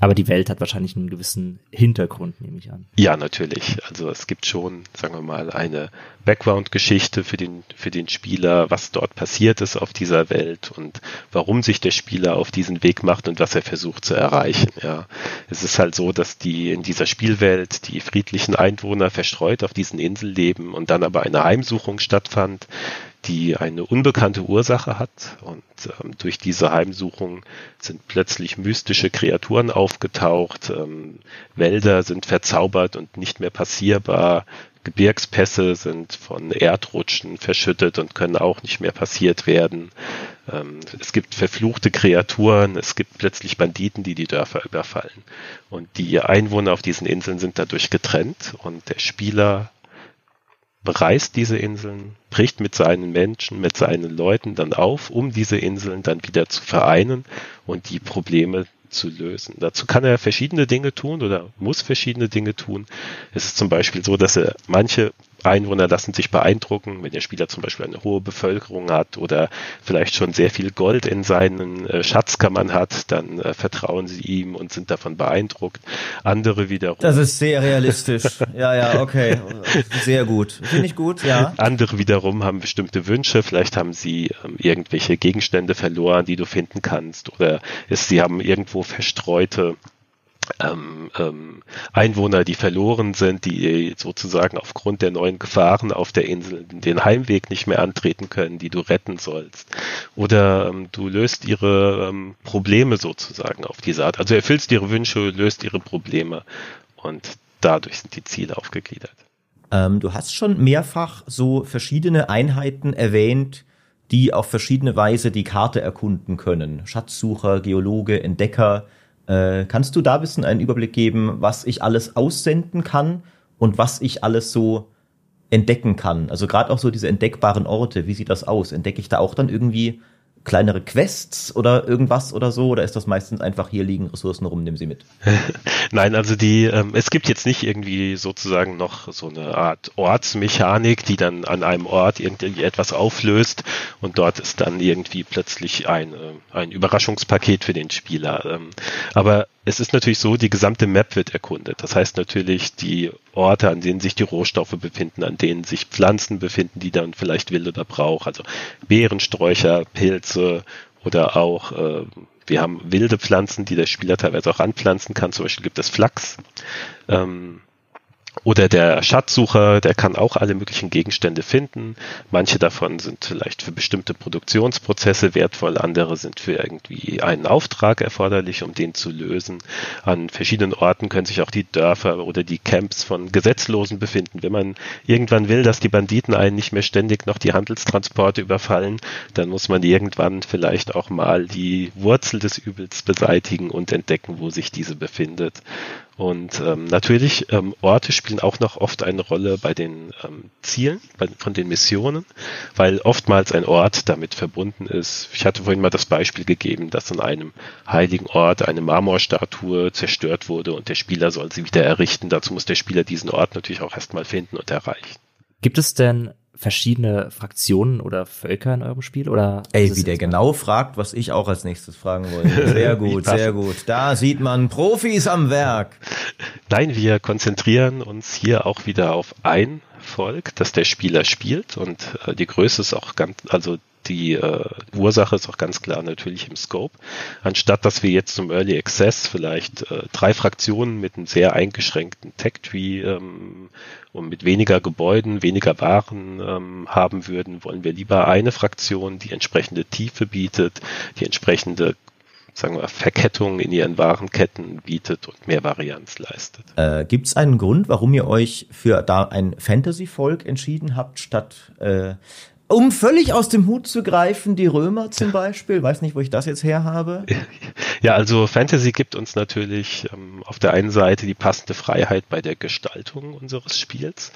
Aber die Welt hat wahrscheinlich einen gewissen Hintergrund, nehme ich an. Ja, natürlich. Also es gibt schon, sagen wir mal, eine Background-Geschichte für den Spieler, was dort passiert ist auf dieser Welt und warum sich der Spieler auf diesen Weg macht und was er versucht zu erreichen. Ja, es ist halt so, dass in dieser Spielwelt die friedlichen Einwohner verstreut auf diesen Inseln leben und dann aber eine Heimsuchung stattfand, die eine unbekannte Ursache hat und durch diese Heimsuchung sind plötzlich mystische Kreaturen aufgetaucht, Wälder sind verzaubert und nicht mehr passierbar, Gebirgspässe sind von Erdrutschen verschüttet und können auch nicht mehr passiert werden, es gibt verfluchte Kreaturen, es gibt plötzlich Banditen, die Dörfer überfallen und die Einwohner auf diesen Inseln sind dadurch getrennt und der Spieler bereist diese Inseln, bricht mit seinen Menschen, mit seinen Leuten dann auf, um diese Inseln dann wieder zu vereinen und die Probleme zu lösen. Dazu kann er verschiedene Dinge tun oder muss verschiedene Dinge tun. Es ist zum Beispiel so, dass er manche Einwohner lassen sich beeindrucken, wenn der Spieler zum Beispiel eine hohe Bevölkerung hat oder vielleicht schon sehr viel Gold in seinen Schatzkammern hat, dann vertrauen sie ihm und sind davon beeindruckt. Andere wiederum... Das ist sehr realistisch. Ja, okay. Sehr gut. Finde ich gut, ja. Andere wiederum haben bestimmte Wünsche. Vielleicht haben sie irgendwelche Gegenstände verloren, die du finden kannst, oder sie haben irgendwo verstreute Einwohner, die verloren sind, die sozusagen aufgrund der neuen Gefahren auf der Insel den Heimweg nicht mehr antreten können, die du retten sollst. Oder du löst ihre Probleme sozusagen auf diese Art. Also erfüllst ihre Wünsche, löst ihre Probleme, und dadurch sind die Ziele aufgegliedert. Du hast schon mehrfach so verschiedene Einheiten erwähnt, die auf verschiedene Weise die Karte erkunden können. Schatzsucher, Geologe, Entdecker. Kannst du da ein bisschen einen Überblick geben, was ich alles aussenden kann und was ich alles so entdecken kann? Also gerade auch so diese entdeckbaren Orte, wie sieht das aus? Entdecke ich da auch dann irgendwie kleinere Quests oder irgendwas oder so? Oder ist das meistens einfach, hier liegen Ressourcen rum, nehmen sie mit? Nein, also es gibt jetzt nicht irgendwie sozusagen noch so eine Art Ortsmechanik, die dann an einem Ort irgendwie etwas auflöst und dort ist dann irgendwie plötzlich ein Überraschungspaket für den Spieler. Aber es ist natürlich so, die gesamte Map wird erkundet. Das heißt natürlich, die Orte, an denen sich die Rohstoffe befinden, an denen sich Pflanzen befinden, die dann vielleicht will oder braucht. Also Beerensträucher, Pilze oder auch, wir haben wilde Pflanzen, die der Spieler teilweise auch anpflanzen kann. Zum Beispiel gibt es Flachs. Oder der Schatzsucher, der kann auch alle möglichen Gegenstände finden. Manche davon sind vielleicht für bestimmte Produktionsprozesse wertvoll, andere sind für irgendwie einen Auftrag erforderlich, um den zu lösen. An verschiedenen Orten können sich auch die Dörfer oder die Camps von Gesetzlosen befinden. Wenn man irgendwann will, dass die Banditen einen nicht mehr ständig noch die Handelstransporte überfallen, dann muss man irgendwann vielleicht auch mal die Wurzel des Übels beseitigen und entdecken, wo sich diese befindet. Und natürlich, Orte spielen auch noch oft eine Rolle bei den Zielen, von den Missionen, weil oftmals ein Ort damit verbunden ist. Ich hatte vorhin mal das Beispiel gegeben, dass an einem heiligen Ort eine Marmorstatue zerstört wurde und der Spieler soll sie wieder errichten. Dazu muss der Spieler diesen Ort natürlich auch erstmal finden und erreichen. Gibt es denn verschiedene Fraktionen oder Völker in eurem Spiel? Oder wie der genau fragt, was ich auch als nächstes fragen wollte. Sehr gut, sehr gut. Da sieht man Profis am Werk. Nein, wir konzentrieren uns hier auch wieder auf ein Volk, das der Spieler spielt, und die Größe ist auch ganz, also die Ursache ist auch ganz klar natürlich im Scope. Anstatt, dass wir jetzt zum Early Access vielleicht 3 Fraktionen mit einem sehr eingeschränkten Tech-Tree und mit weniger Gebäuden, weniger Waren haben würden, wollen wir lieber eine Fraktion, die entsprechende Tiefe bietet, die entsprechende, sagen wir, Verkettung in ihren Warenketten bietet und mehr Varianz leistet. Gibt es einen Grund, warum ihr euch für da ein Fantasy-Volk entschieden habt, statt um völlig aus dem Hut zu greifen, die Römer zum Beispiel? Weiß nicht, wo ich das jetzt her habe. Ja, also Fantasy gibt uns natürlich auf der einen Seite die passende Freiheit bei der Gestaltung unseres Spiels.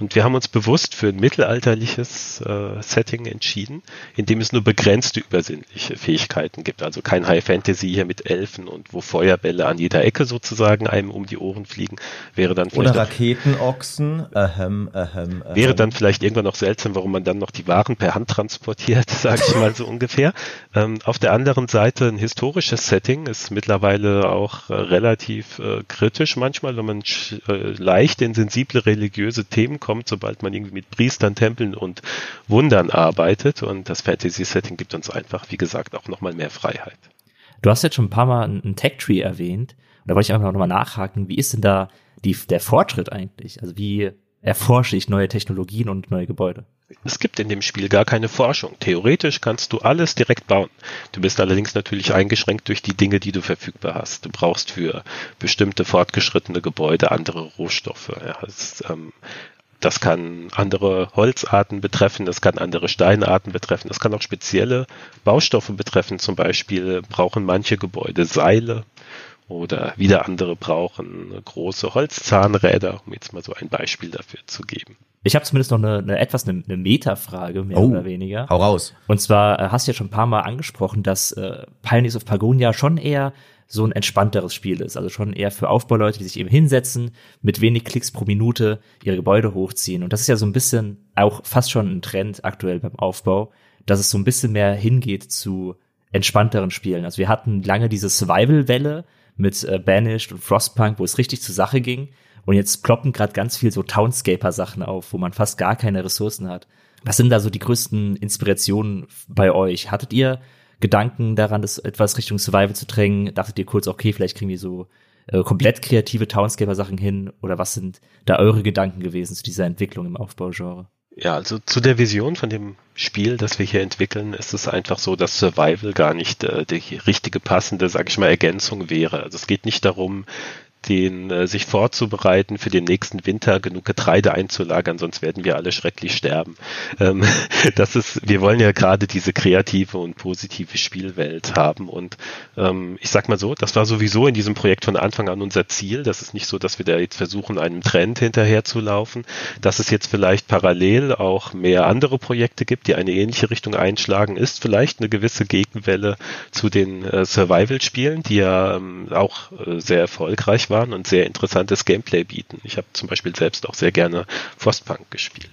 Und wir haben uns bewusst für ein mittelalterliches Setting entschieden, in dem es nur begrenzte übersinnliche Fähigkeiten gibt. Also kein High Fantasy hier mit Elfen und wo Feuerbälle an jeder Ecke sozusagen einem um die Ohren fliegen. Wäre dann vielleicht, oder Raketenochsen. Wäre dann vielleicht irgendwann noch seltsam, warum man dann noch die Waren per Hand transportiert, sage ich mal so ungefähr. Auf der anderen Seite ein historisches Setting ist mittlerweile auch relativ kritisch manchmal, wenn man leicht in sensible religiöse Themen kommt, sobald man irgendwie mit Priestern, Tempeln und Wundern arbeitet, und das Fantasy-Setting gibt uns einfach, wie gesagt, auch nochmal mehr Freiheit. Du hast jetzt schon ein paar Mal einen Tech-Tree erwähnt, und da wollte ich einfach nochmal nachhaken, wie ist denn da der Fortschritt eigentlich? Also wie erforsche ich neue Technologien und neue Gebäude? Es gibt in dem Spiel gar keine Forschung. Theoretisch kannst du alles direkt bauen. Du bist allerdings natürlich eingeschränkt durch die Dinge, die du verfügbar hast. Du brauchst für bestimmte fortgeschrittene Gebäude andere Rohstoffe. Ja, das kann andere Holzarten betreffen, das kann andere Steinarten betreffen, das kann auch spezielle Baustoffe betreffen. Zum Beispiel brauchen manche Gebäude Seile. Oder wieder andere brauchen große Holzzahnräder, um jetzt mal so ein Beispiel dafür zu geben. Ich habe zumindest noch eine Meta-Frage, mehr oder weniger. Hau raus. Und zwar hast du ja schon ein paar Mal angesprochen, dass Pioneers of Pagonia schon eher so ein entspannteres Spiel ist. Also schon eher für Aufbauleute, die sich eben hinsetzen, mit wenig Klicks pro Minute ihre Gebäude hochziehen. Und das ist ja so ein bisschen auch fast schon ein Trend aktuell beim Aufbau, dass es so ein bisschen mehr hingeht zu entspannteren Spielen. Also wir hatten lange diese Survival-Welle mit Banished und Frostpunk, wo es richtig zur Sache ging. Und jetzt ploppen gerade ganz viel so Townscaper-Sachen auf, wo man fast gar keine Ressourcen hat. Was sind da so die größten Inspirationen bei euch? Hattet ihr Gedanken daran, das etwas Richtung Survival zu drängen? Dachtet ihr kurz, okay, vielleicht kriegen wir so komplett kreative Townscaper-Sachen hin? Oder was sind da eure Gedanken gewesen zu dieser Entwicklung im Aufbaugenre? Ja, also zu der Vision von dem Spiel, das wir hier entwickeln, ist es einfach so, dass Survival gar nicht die richtige, passende, sag ich mal, Ergänzung wäre. Also es geht nicht darum, sich vorzubereiten, für den nächsten Winter genug Getreide einzulagern, sonst werden wir alle schrecklich sterben. Wir wollen ja gerade diese kreative und positive Spielwelt haben und ich sag mal so, das war sowieso in diesem Projekt von Anfang an unser Ziel. Das ist nicht so, dass wir da jetzt versuchen, einem Trend hinterherzulaufen, dass es jetzt vielleicht parallel auch mehr andere Projekte gibt, die eine ähnliche Richtung einschlagen, ist vielleicht eine gewisse Gegenwelle zu den Survival-Spielen, die ja auch sehr erfolgreich waren und sehr interessantes Gameplay bieten. Ich habe zum Beispiel selbst auch sehr gerne Frostpunk gespielt.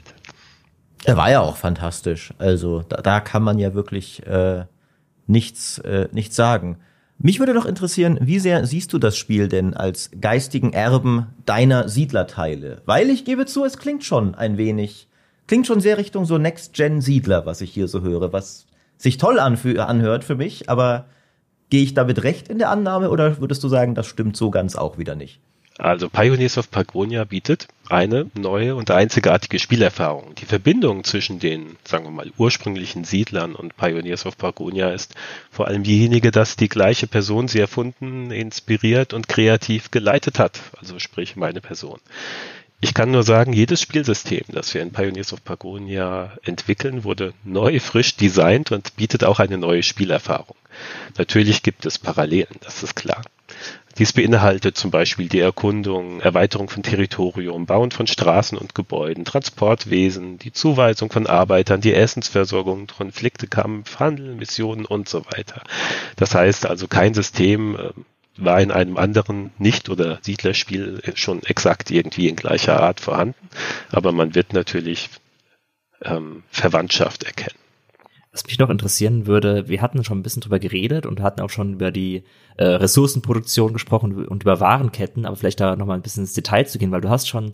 Er war ja auch fantastisch. Also da kann man ja wirklich nichts sagen. Mich würde doch interessieren, wie sehr siehst du das Spiel denn als geistigen Erben deiner Siedlerteile? Weil ich gebe zu, es klingt schon ein wenig, sehr Richtung so Next-Gen-Siedler, was ich hier so höre, was sich toll anhört für mich, aber gehe ich damit recht in der Annahme oder würdest du sagen, das stimmt so ganz auch wieder nicht? Also Pioneers of Pagonia bietet eine neue und einzigartige Spielerfahrung. Die Verbindung zwischen den, sagen wir mal, ursprünglichen Siedlern und Pioneers of Pagonia ist vor allem diejenige, dass die gleiche Person sie erfunden, inspiriert und kreativ geleitet hat. Also sprich meine Person. Ich kann nur sagen, jedes Spielsystem, das wir in Pioneers of Pagonia entwickeln, wurde neu, frisch designt und bietet auch eine neue Spielerfahrung. Natürlich gibt es Parallelen, das ist klar. Dies beinhaltet zum Beispiel die Erkundung, Erweiterung von Territorium, Bauen von Straßen und Gebäuden, Transportwesen, die Zuweisung von Arbeitern, die Essensversorgung, Konfliktekampf, Handel, Missionen und so weiter. Das heißt also, kein System war in einem anderen Nicht- oder Siedlerspiel schon exakt irgendwie in gleicher Art vorhanden, aber man wird natürlich Verwandtschaft erkennen. Was mich noch interessieren würde, wir hatten schon ein bisschen drüber geredet und hatten auch schon über die Ressourcenproduktion gesprochen und über Warenketten, aber vielleicht da nochmal ein bisschen ins Detail zu gehen, weil du hast schon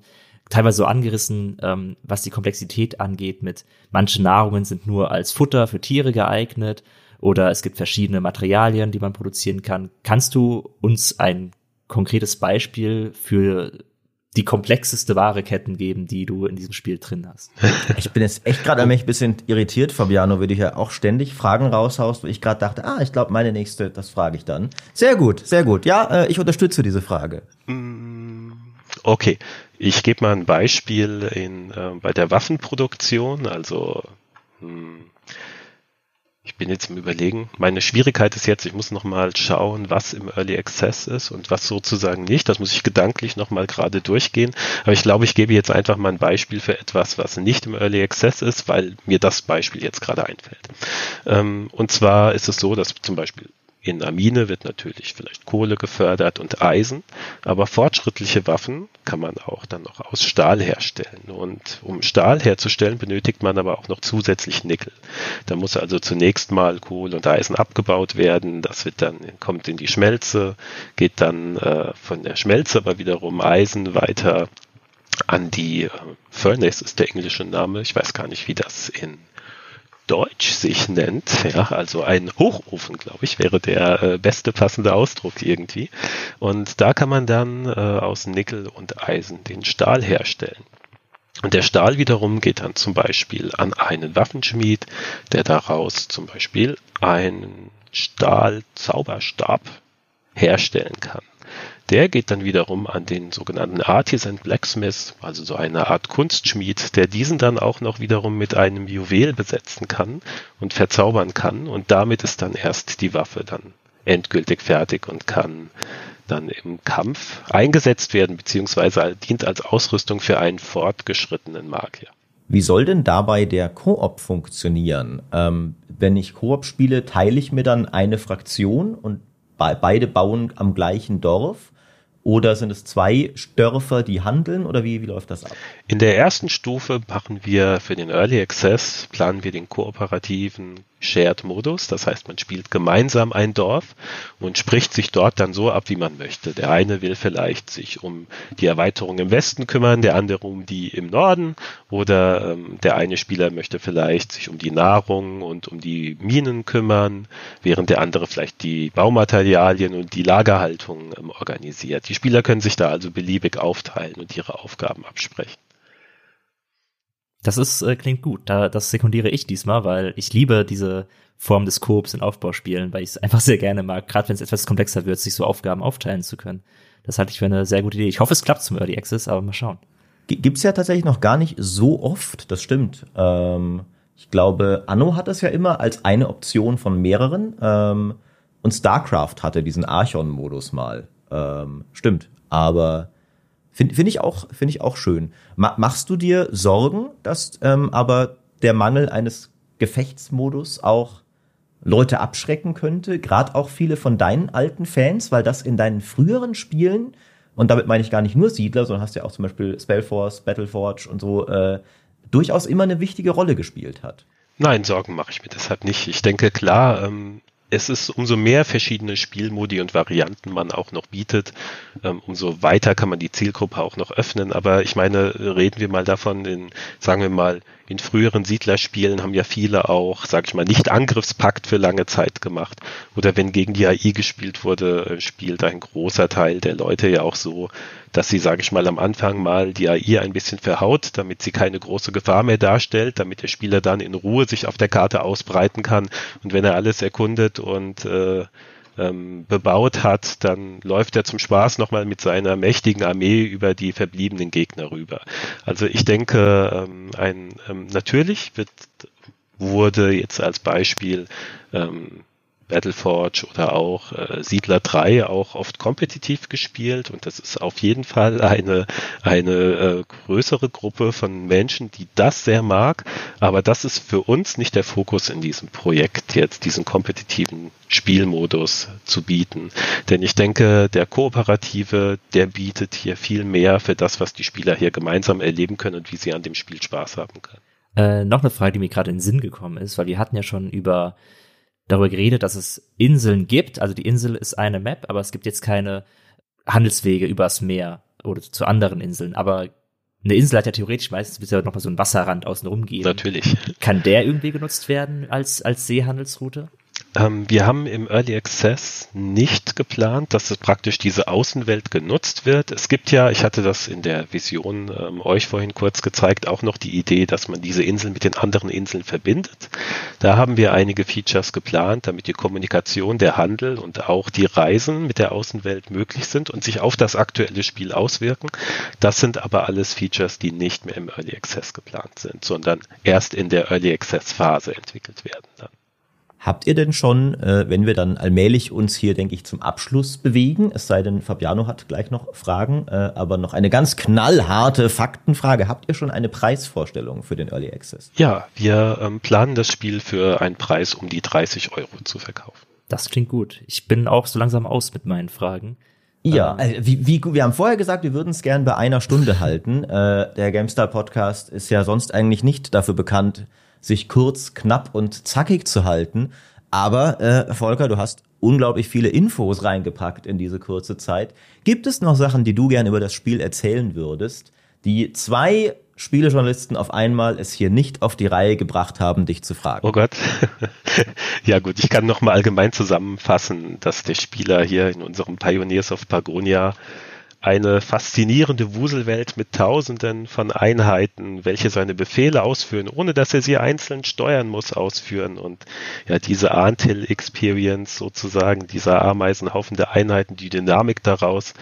teilweise so angerissen, was die Komplexität angeht mit manche Nahrungen sind nur als Futter für Tiere geeignet, oder es gibt verschiedene Materialien, die man produzieren kann. Kannst du uns ein konkretes Beispiel für die komplexeste Warenketten geben, die du in diesem Spiel drin hast? Ich bin jetzt echt gerade ein bisschen irritiert, Fabiano, weil du ja auch ständig Fragen raushaust, wo ich gerade dachte, ich glaube, meine nächste, das frage ich dann. Sehr gut, sehr gut. Ja, ich unterstütze diese Frage. Okay, ich gebe mal ein Beispiel bei der Waffenproduktion, also ich bin jetzt im Überlegen. Meine Schwierigkeit ist jetzt, ich muss nochmal schauen, was im Early Access ist und was sozusagen nicht. Das muss ich gedanklich nochmal gerade durchgehen. Aber ich glaube, ich gebe jetzt einfach mal ein Beispiel für etwas, was nicht im Early Access ist, weil mir das Beispiel jetzt gerade einfällt. Und zwar ist es so, dass zum Beispiel in einer Mine wird natürlich vielleicht Kohle gefördert und Eisen, aber fortschrittliche Waffen kann man auch dann noch aus Stahl herstellen. Und um Stahl herzustellen, benötigt man aber auch noch zusätzlich Nickel. Da muss also zunächst mal Kohle und Eisen abgebaut werden. Das wird dann, kommt in die Schmelze, geht dann von der Schmelze aber wiederum Eisen weiter an die Furnace, ist der englische Name. Ich weiß gar nicht, wie das in Deutsch sich nennt, ja, also ein Hochofen, glaube ich, wäre der beste passende Ausdruck irgendwie. Und da kann man dann aus Nickel und Eisen den Stahl herstellen. Und der Stahl wiederum geht dann zum Beispiel an einen Waffenschmied, der daraus zum Beispiel einen Stahlzauberstab herstellen kann. Der geht dann wiederum an den sogenannten Artisan Blacksmith, also so eine Art Kunstschmied, der diesen dann auch noch wiederum mit einem Juwel besetzen kann und verzaubern kann. Und damit ist dann erst die Waffe dann endgültig fertig und kann dann im Kampf eingesetzt werden, beziehungsweise dient als Ausrüstung für einen fortgeschrittenen Magier. Wie soll denn dabei der Koop funktionieren? Wenn ich Koop spiele, teile ich mir dann eine Fraktion und beide bauen am gleichen Dorf? Oder sind es zwei Dörfer, die handeln? Oder wie läuft das ab? In der ersten Stufe machen wir für den Early Access, planen wir den kooperativen Shared-Modus. Das heißt, man spielt gemeinsam ein Dorf und spricht sich dort dann so ab, wie man möchte. Der eine will vielleicht sich um die Erweiterung im Westen kümmern, der andere um die im Norden. Oder der eine Spieler möchte vielleicht sich um die Nahrung und um die Minen kümmern, während der andere vielleicht die Baumaterialien und die Lagerhaltung organisiert. Die Spieler können sich da also beliebig aufteilen und ihre Aufgaben absprechen. Das ist klingt gut. Das sekundiere ich diesmal, weil ich liebe diese Form des Koops in Aufbauspielen, weil ich es einfach sehr gerne mag, gerade wenn es etwas komplexer wird, sich so Aufgaben aufteilen zu können. Das halte ich für eine sehr gute Idee. Ich hoffe, es klappt zum Early Access, aber mal schauen. Gibt's ja tatsächlich noch gar nicht so oft, das stimmt. Ich glaube, Anno hat das ja immer als eine Option von mehreren. Und StarCraft hatte diesen Archon-Modus mal. Stimmt, aber finde ich auch schön. Machst du dir Sorgen, dass aber der Mangel eines Gefechtsmodus auch Leute abschrecken könnte? Gerade auch viele von deinen alten Fans, weil das in deinen früheren Spielen, und damit meine ich gar nicht nur Siedler, sondern hast ja auch zum Beispiel Spellforce, Battleforge und so, durchaus immer eine wichtige Rolle gespielt hat. Nein, Sorgen mache ich mir deshalb nicht. Ich denke, klar, es ist, umso mehr verschiedene Spielmodi und Varianten man auch noch bietet, umso weiter kann man die Zielgruppe auch noch öffnen. Aber ich meine, reden wir mal davon, in früheren Siedlerspielen haben ja viele auch, nicht Angriffspakt für lange Zeit gemacht. Oder wenn gegen die AI gespielt wurde, spielt ein großer Teil der Leute ja auch so, dass sie, am Anfang mal die AI ein bisschen verhaut, damit sie keine große Gefahr mehr darstellt, damit der Spieler dann in Ruhe sich auf der Karte ausbreiten kann. Und wenn er alles erkundet und bebaut hat, dann läuft er zum Spaß nochmal mit seiner mächtigen Armee über die verbliebenen Gegner rüber. Also ich denke, natürlich wurde jetzt als Beispiel Battleforge oder auch Siedler 3 auch oft kompetitiv gespielt, und das ist auf jeden Fall eine größere Gruppe von Menschen, die das sehr mag, aber das ist für uns nicht der Fokus in diesem Projekt jetzt, diesen kompetitiven Spielmodus zu bieten, denn ich denke, der kooperative, der bietet hier viel mehr für das, was die Spieler hier gemeinsam erleben können und wie sie an dem Spiel Spaß haben können. Noch eine Frage, die mir gerade in den Sinn gekommen ist, weil wir hatten ja schon darüber geredet, dass es Inseln gibt. Also die Insel ist eine Map, aber es gibt jetzt keine Handelswege übers Meer oder zu anderen Inseln. Aber eine Insel hat ja theoretisch meistens bisher nochmal so einen Wasserrand außenrum gegeben. Natürlich. Kann der irgendwie genutzt werden als Seehandelsroute? Wir haben im Early Access nicht geplant, dass es praktisch diese Außenwelt genutzt wird. Es gibt ja, ich hatte das in der Vision euch vorhin kurz gezeigt, auch noch die Idee, dass man diese Inseln mit den anderen Inseln verbindet. Da haben wir einige Features geplant, damit die Kommunikation, der Handel und auch die Reisen mit der Außenwelt möglich sind und sich auf das aktuelle Spiel auswirken. Das sind aber alles Features, die nicht mehr im Early Access geplant sind, sondern erst in der Early Access Phase entwickelt werden dann. Habt ihr denn schon, wenn wir dann allmählich uns hier, denke ich, zum Abschluss bewegen, es sei denn, Fabiano hat gleich noch Fragen, aber noch eine ganz knallharte Faktenfrage. Habt ihr schon eine Preisvorstellung für den Early Access? Ja, wir planen das Spiel für einen Preis um die 30 € zu verkaufen. Das klingt gut. Ich bin auch so langsam aus mit meinen Fragen. Ja, also wir haben vorher gesagt, wir würden es gern bei einer Stunde halten. Der GameStar-Podcast ist ja sonst eigentlich nicht dafür bekannt, sich kurz, knapp und zackig zu halten. Aber, Volker, du hast unglaublich viele Infos reingepackt in diese kurze Zeit. Gibt es noch Sachen, die du gern über das Spiel erzählen würdest, die zwei Spielejournalisten auf einmal es hier nicht auf die Reihe gebracht haben, dich zu fragen? Oh Gott. Ja gut, ich kann nochmal allgemein zusammenfassen, dass der Spieler hier in unserem Pioneers of Pagonia eine faszinierende Wuselwelt mit Tausenden von Einheiten, welche seine Befehle ausführen, ohne dass er sie einzeln steuern muss, ausführen. Und ja, diese Ant Hill Experience sozusagen, dieser Ameisenhaufen der Einheiten, die Dynamik daraus,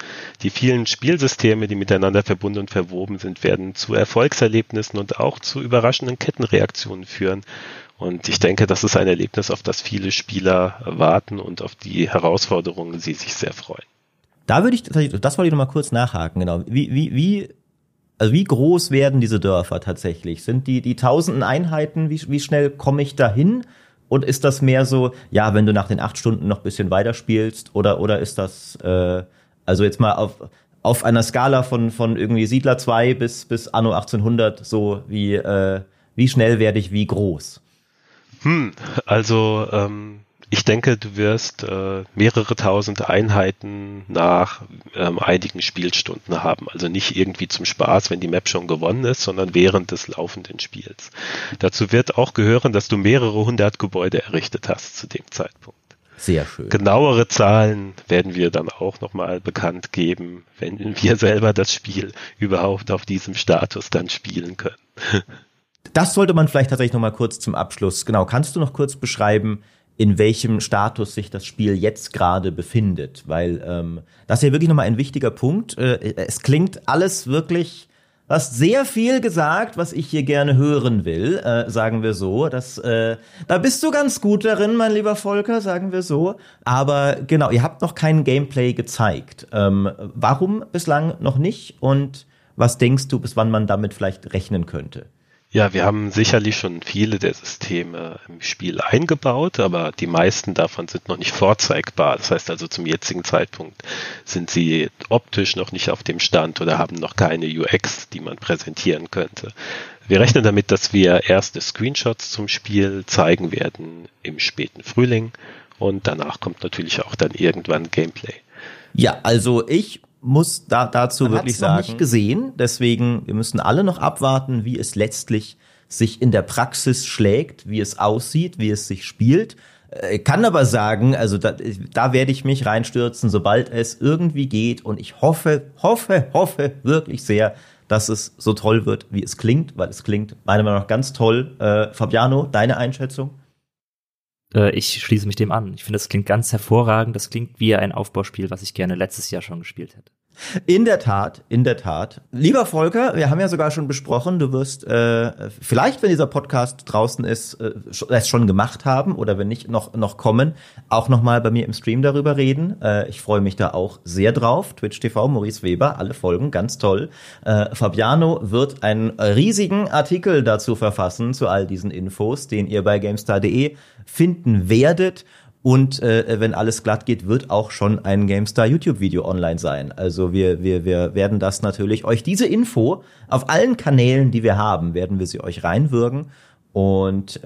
die vielen Spielsysteme, die miteinander verbunden und verwoben sind, werden zu Erfolgserlebnissen und auch zu überraschenden Kettenreaktionen führen. Und ich denke, das ist ein Erlebnis, auf das viele Spieler warten und auf die Herausforderungen sie sich sehr freuen. Da würde ich, das wollte ich nochmal kurz nachhaken, genau. Wie groß werden diese Dörfer tatsächlich? Sind die tausenden Einheiten, wie schnell komme ich dahin? Und ist das mehr so, ja, wenn du nach den 8 Stunden noch ein bisschen weiterspielst, oder ist das, also jetzt mal auf einer Skala von irgendwie Siedler 2 bis Anno 1800, so wie schnell werde ich wie groß? Also ich denke, du wirst mehrere tausend Einheiten nach einigen Spielstunden haben. Also nicht irgendwie zum Spaß, wenn die Map schon gewonnen ist, sondern während des laufenden Spiels. Dazu wird auch gehören, dass du mehrere hundert Gebäude errichtet hast zu dem Zeitpunkt. Sehr schön. Genauere Zahlen werden wir dann auch nochmal bekannt geben, wenn wir selber das Spiel überhaupt auf diesem Status dann spielen können. Das sollte man vielleicht tatsächlich nochmal kurz zum Abschluss. Genau, kannst du noch kurz beschreiben, in welchem Status sich das Spiel jetzt gerade befindet? Weil das ist ja wirklich nochmal ein wichtiger Punkt. Es klingt alles wirklich, du hast sehr viel gesagt, was ich hier gerne hören will, sagen wir so. Da bist du ganz gut darin, mein lieber Volker, sagen wir so. Aber genau, ihr habt noch kein Gameplay gezeigt. Warum bislang noch nicht? Und was denkst du, bis wann man damit vielleicht rechnen könnte? Ja, wir haben sicherlich schon viele der Systeme im Spiel eingebaut, aber die meisten davon sind noch nicht vorzeigbar. Das heißt also, zum jetzigen Zeitpunkt sind sie optisch noch nicht auf dem Stand oder haben noch keine UX, die man präsentieren könnte. Wir rechnen damit, dass wir erste Screenshots zum Spiel zeigen werden im späten Frühling, und danach kommt natürlich auch dann irgendwann Gameplay. Ja, also ich muss dazu wirklich sagen, man hat's noch nicht gesehen, deswegen, wir müssen alle noch abwarten, wie es letztlich sich in der Praxis schlägt, wie es aussieht, wie es sich spielt. Ich kann aber sagen, also da werde ich mich reinstürzen, sobald es irgendwie geht, und ich hoffe wirklich sehr, dass es so toll wird, wie es klingt, weil es klingt meiner Meinung nach ganz toll. Fabiano, deine Einschätzung? Ich schließe mich dem an. Ich finde, das klingt ganz hervorragend. Das klingt wie ein Aufbauspiel, was ich gerne letztes Jahr schon gespielt hätte. In der Tat. Lieber Volker, wir haben ja sogar schon besprochen, du wirst vielleicht, wenn dieser Podcast draußen ist, es schon gemacht haben, oder wenn nicht, noch kommen, auch nochmal bei mir im Stream darüber reden. Ich freue mich da auch sehr drauf. Twitch TV, Maurice Weber, alle Folgen, ganz toll. Fabiano wird einen riesigen Artikel dazu verfassen, zu all diesen Infos, den ihr bei GameStar.de finden werdet. Und wenn alles glatt geht, wird auch schon ein GameStar-YouTube-Video online sein. Also wir werden das natürlich euch, diese Info auf allen Kanälen, die wir haben, werden wir sie euch reinwürgen. Und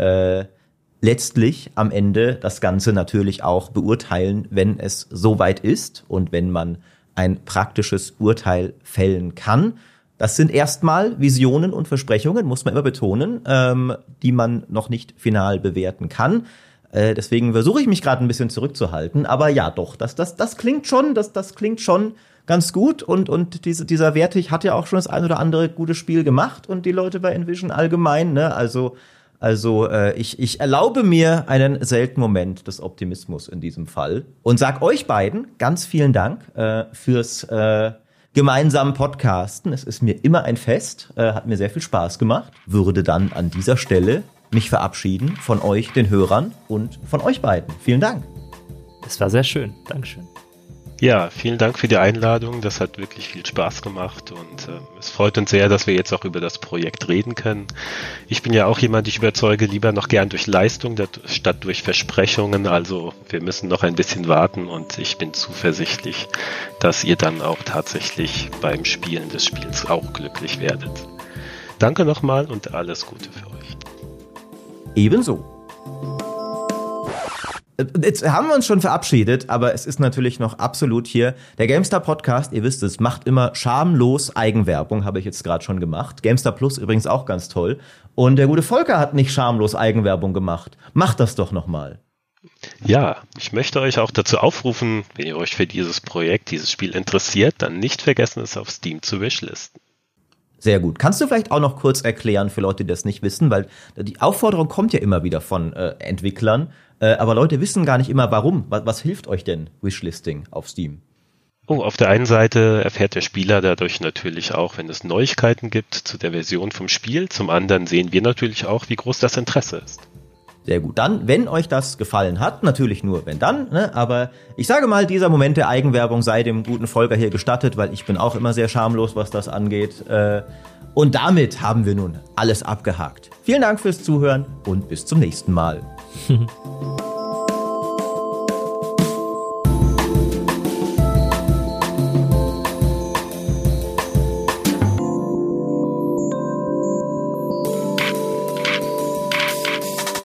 letztlich am Ende das Ganze natürlich auch beurteilen, wenn es soweit ist und wenn man ein praktisches Urteil fällen kann. Das sind erstmal Visionen und Versprechungen, muss man immer betonen, die man noch nicht final bewerten kann. Deswegen versuche ich mich gerade ein bisschen zurückzuhalten, aber ja, doch, das klingt schon ganz gut, und dieser Wertig hat ja auch schon das ein oder andere gute Spiel gemacht, und die Leute bei Envision allgemein, ne, also ich erlaube mir einen seltenen Moment des Optimismus in diesem Fall und sag euch beiden ganz vielen Dank fürs gemeinsamen Podcasten. Es ist mir immer ein Fest, hat mir sehr viel Spaß gemacht. Würde dann an dieser Stelle mich verabschieden von euch, den Hörern, und von euch beiden. Vielen Dank. Es war sehr schön. Dankeschön. Ja, vielen Dank für die Einladung. Das hat wirklich viel Spaß gemacht, und es freut uns sehr, dass wir jetzt auch über das Projekt reden können. Ich bin ja auch jemand, ich überzeuge lieber noch gern durch Leistung statt durch Versprechungen. Also wir müssen noch ein bisschen warten, und ich bin zuversichtlich, dass ihr dann auch tatsächlich beim Spielen des Spiels auch glücklich werdet. Danke nochmal und alles Gute für euch. Ebenso. Jetzt haben wir uns schon verabschiedet, aber es ist natürlich noch absolut hier. Der GameStar-Podcast, ihr wisst es, macht immer schamlos Eigenwerbung, habe ich jetzt gerade schon gemacht. GameStar Plus übrigens auch ganz toll. Und der gute Volker hat nicht schamlos Eigenwerbung gemacht. Macht das doch nochmal. Ja, ich möchte euch auch dazu aufrufen, wenn ihr euch für dieses Spiel interessiert, dann nicht vergessen, es auf Steam zu wishlisten. Sehr gut. Kannst du vielleicht auch noch kurz erklären für Leute, die das nicht wissen, weil die Aufforderung kommt ja immer wieder von Entwicklern, aber Leute wissen gar nicht immer, warum. Was hilft euch denn Wishlisting auf Steam? Oh, auf der einen Seite erfährt der Spieler dadurch natürlich auch, wenn es Neuigkeiten gibt zu der Version vom Spiel. Zum anderen sehen wir natürlich auch, wie groß das Interesse ist. Sehr gut. Dann, wenn euch das gefallen hat, natürlich nur, wenn dann, ne? Aber ich sage mal, dieser Moment der Eigenwerbung sei dem guten Volker hier gestattet, weil ich bin auch immer sehr schamlos, was das angeht. Und damit haben wir nun alles abgehakt. Vielen Dank fürs Zuhören und bis zum nächsten Mal.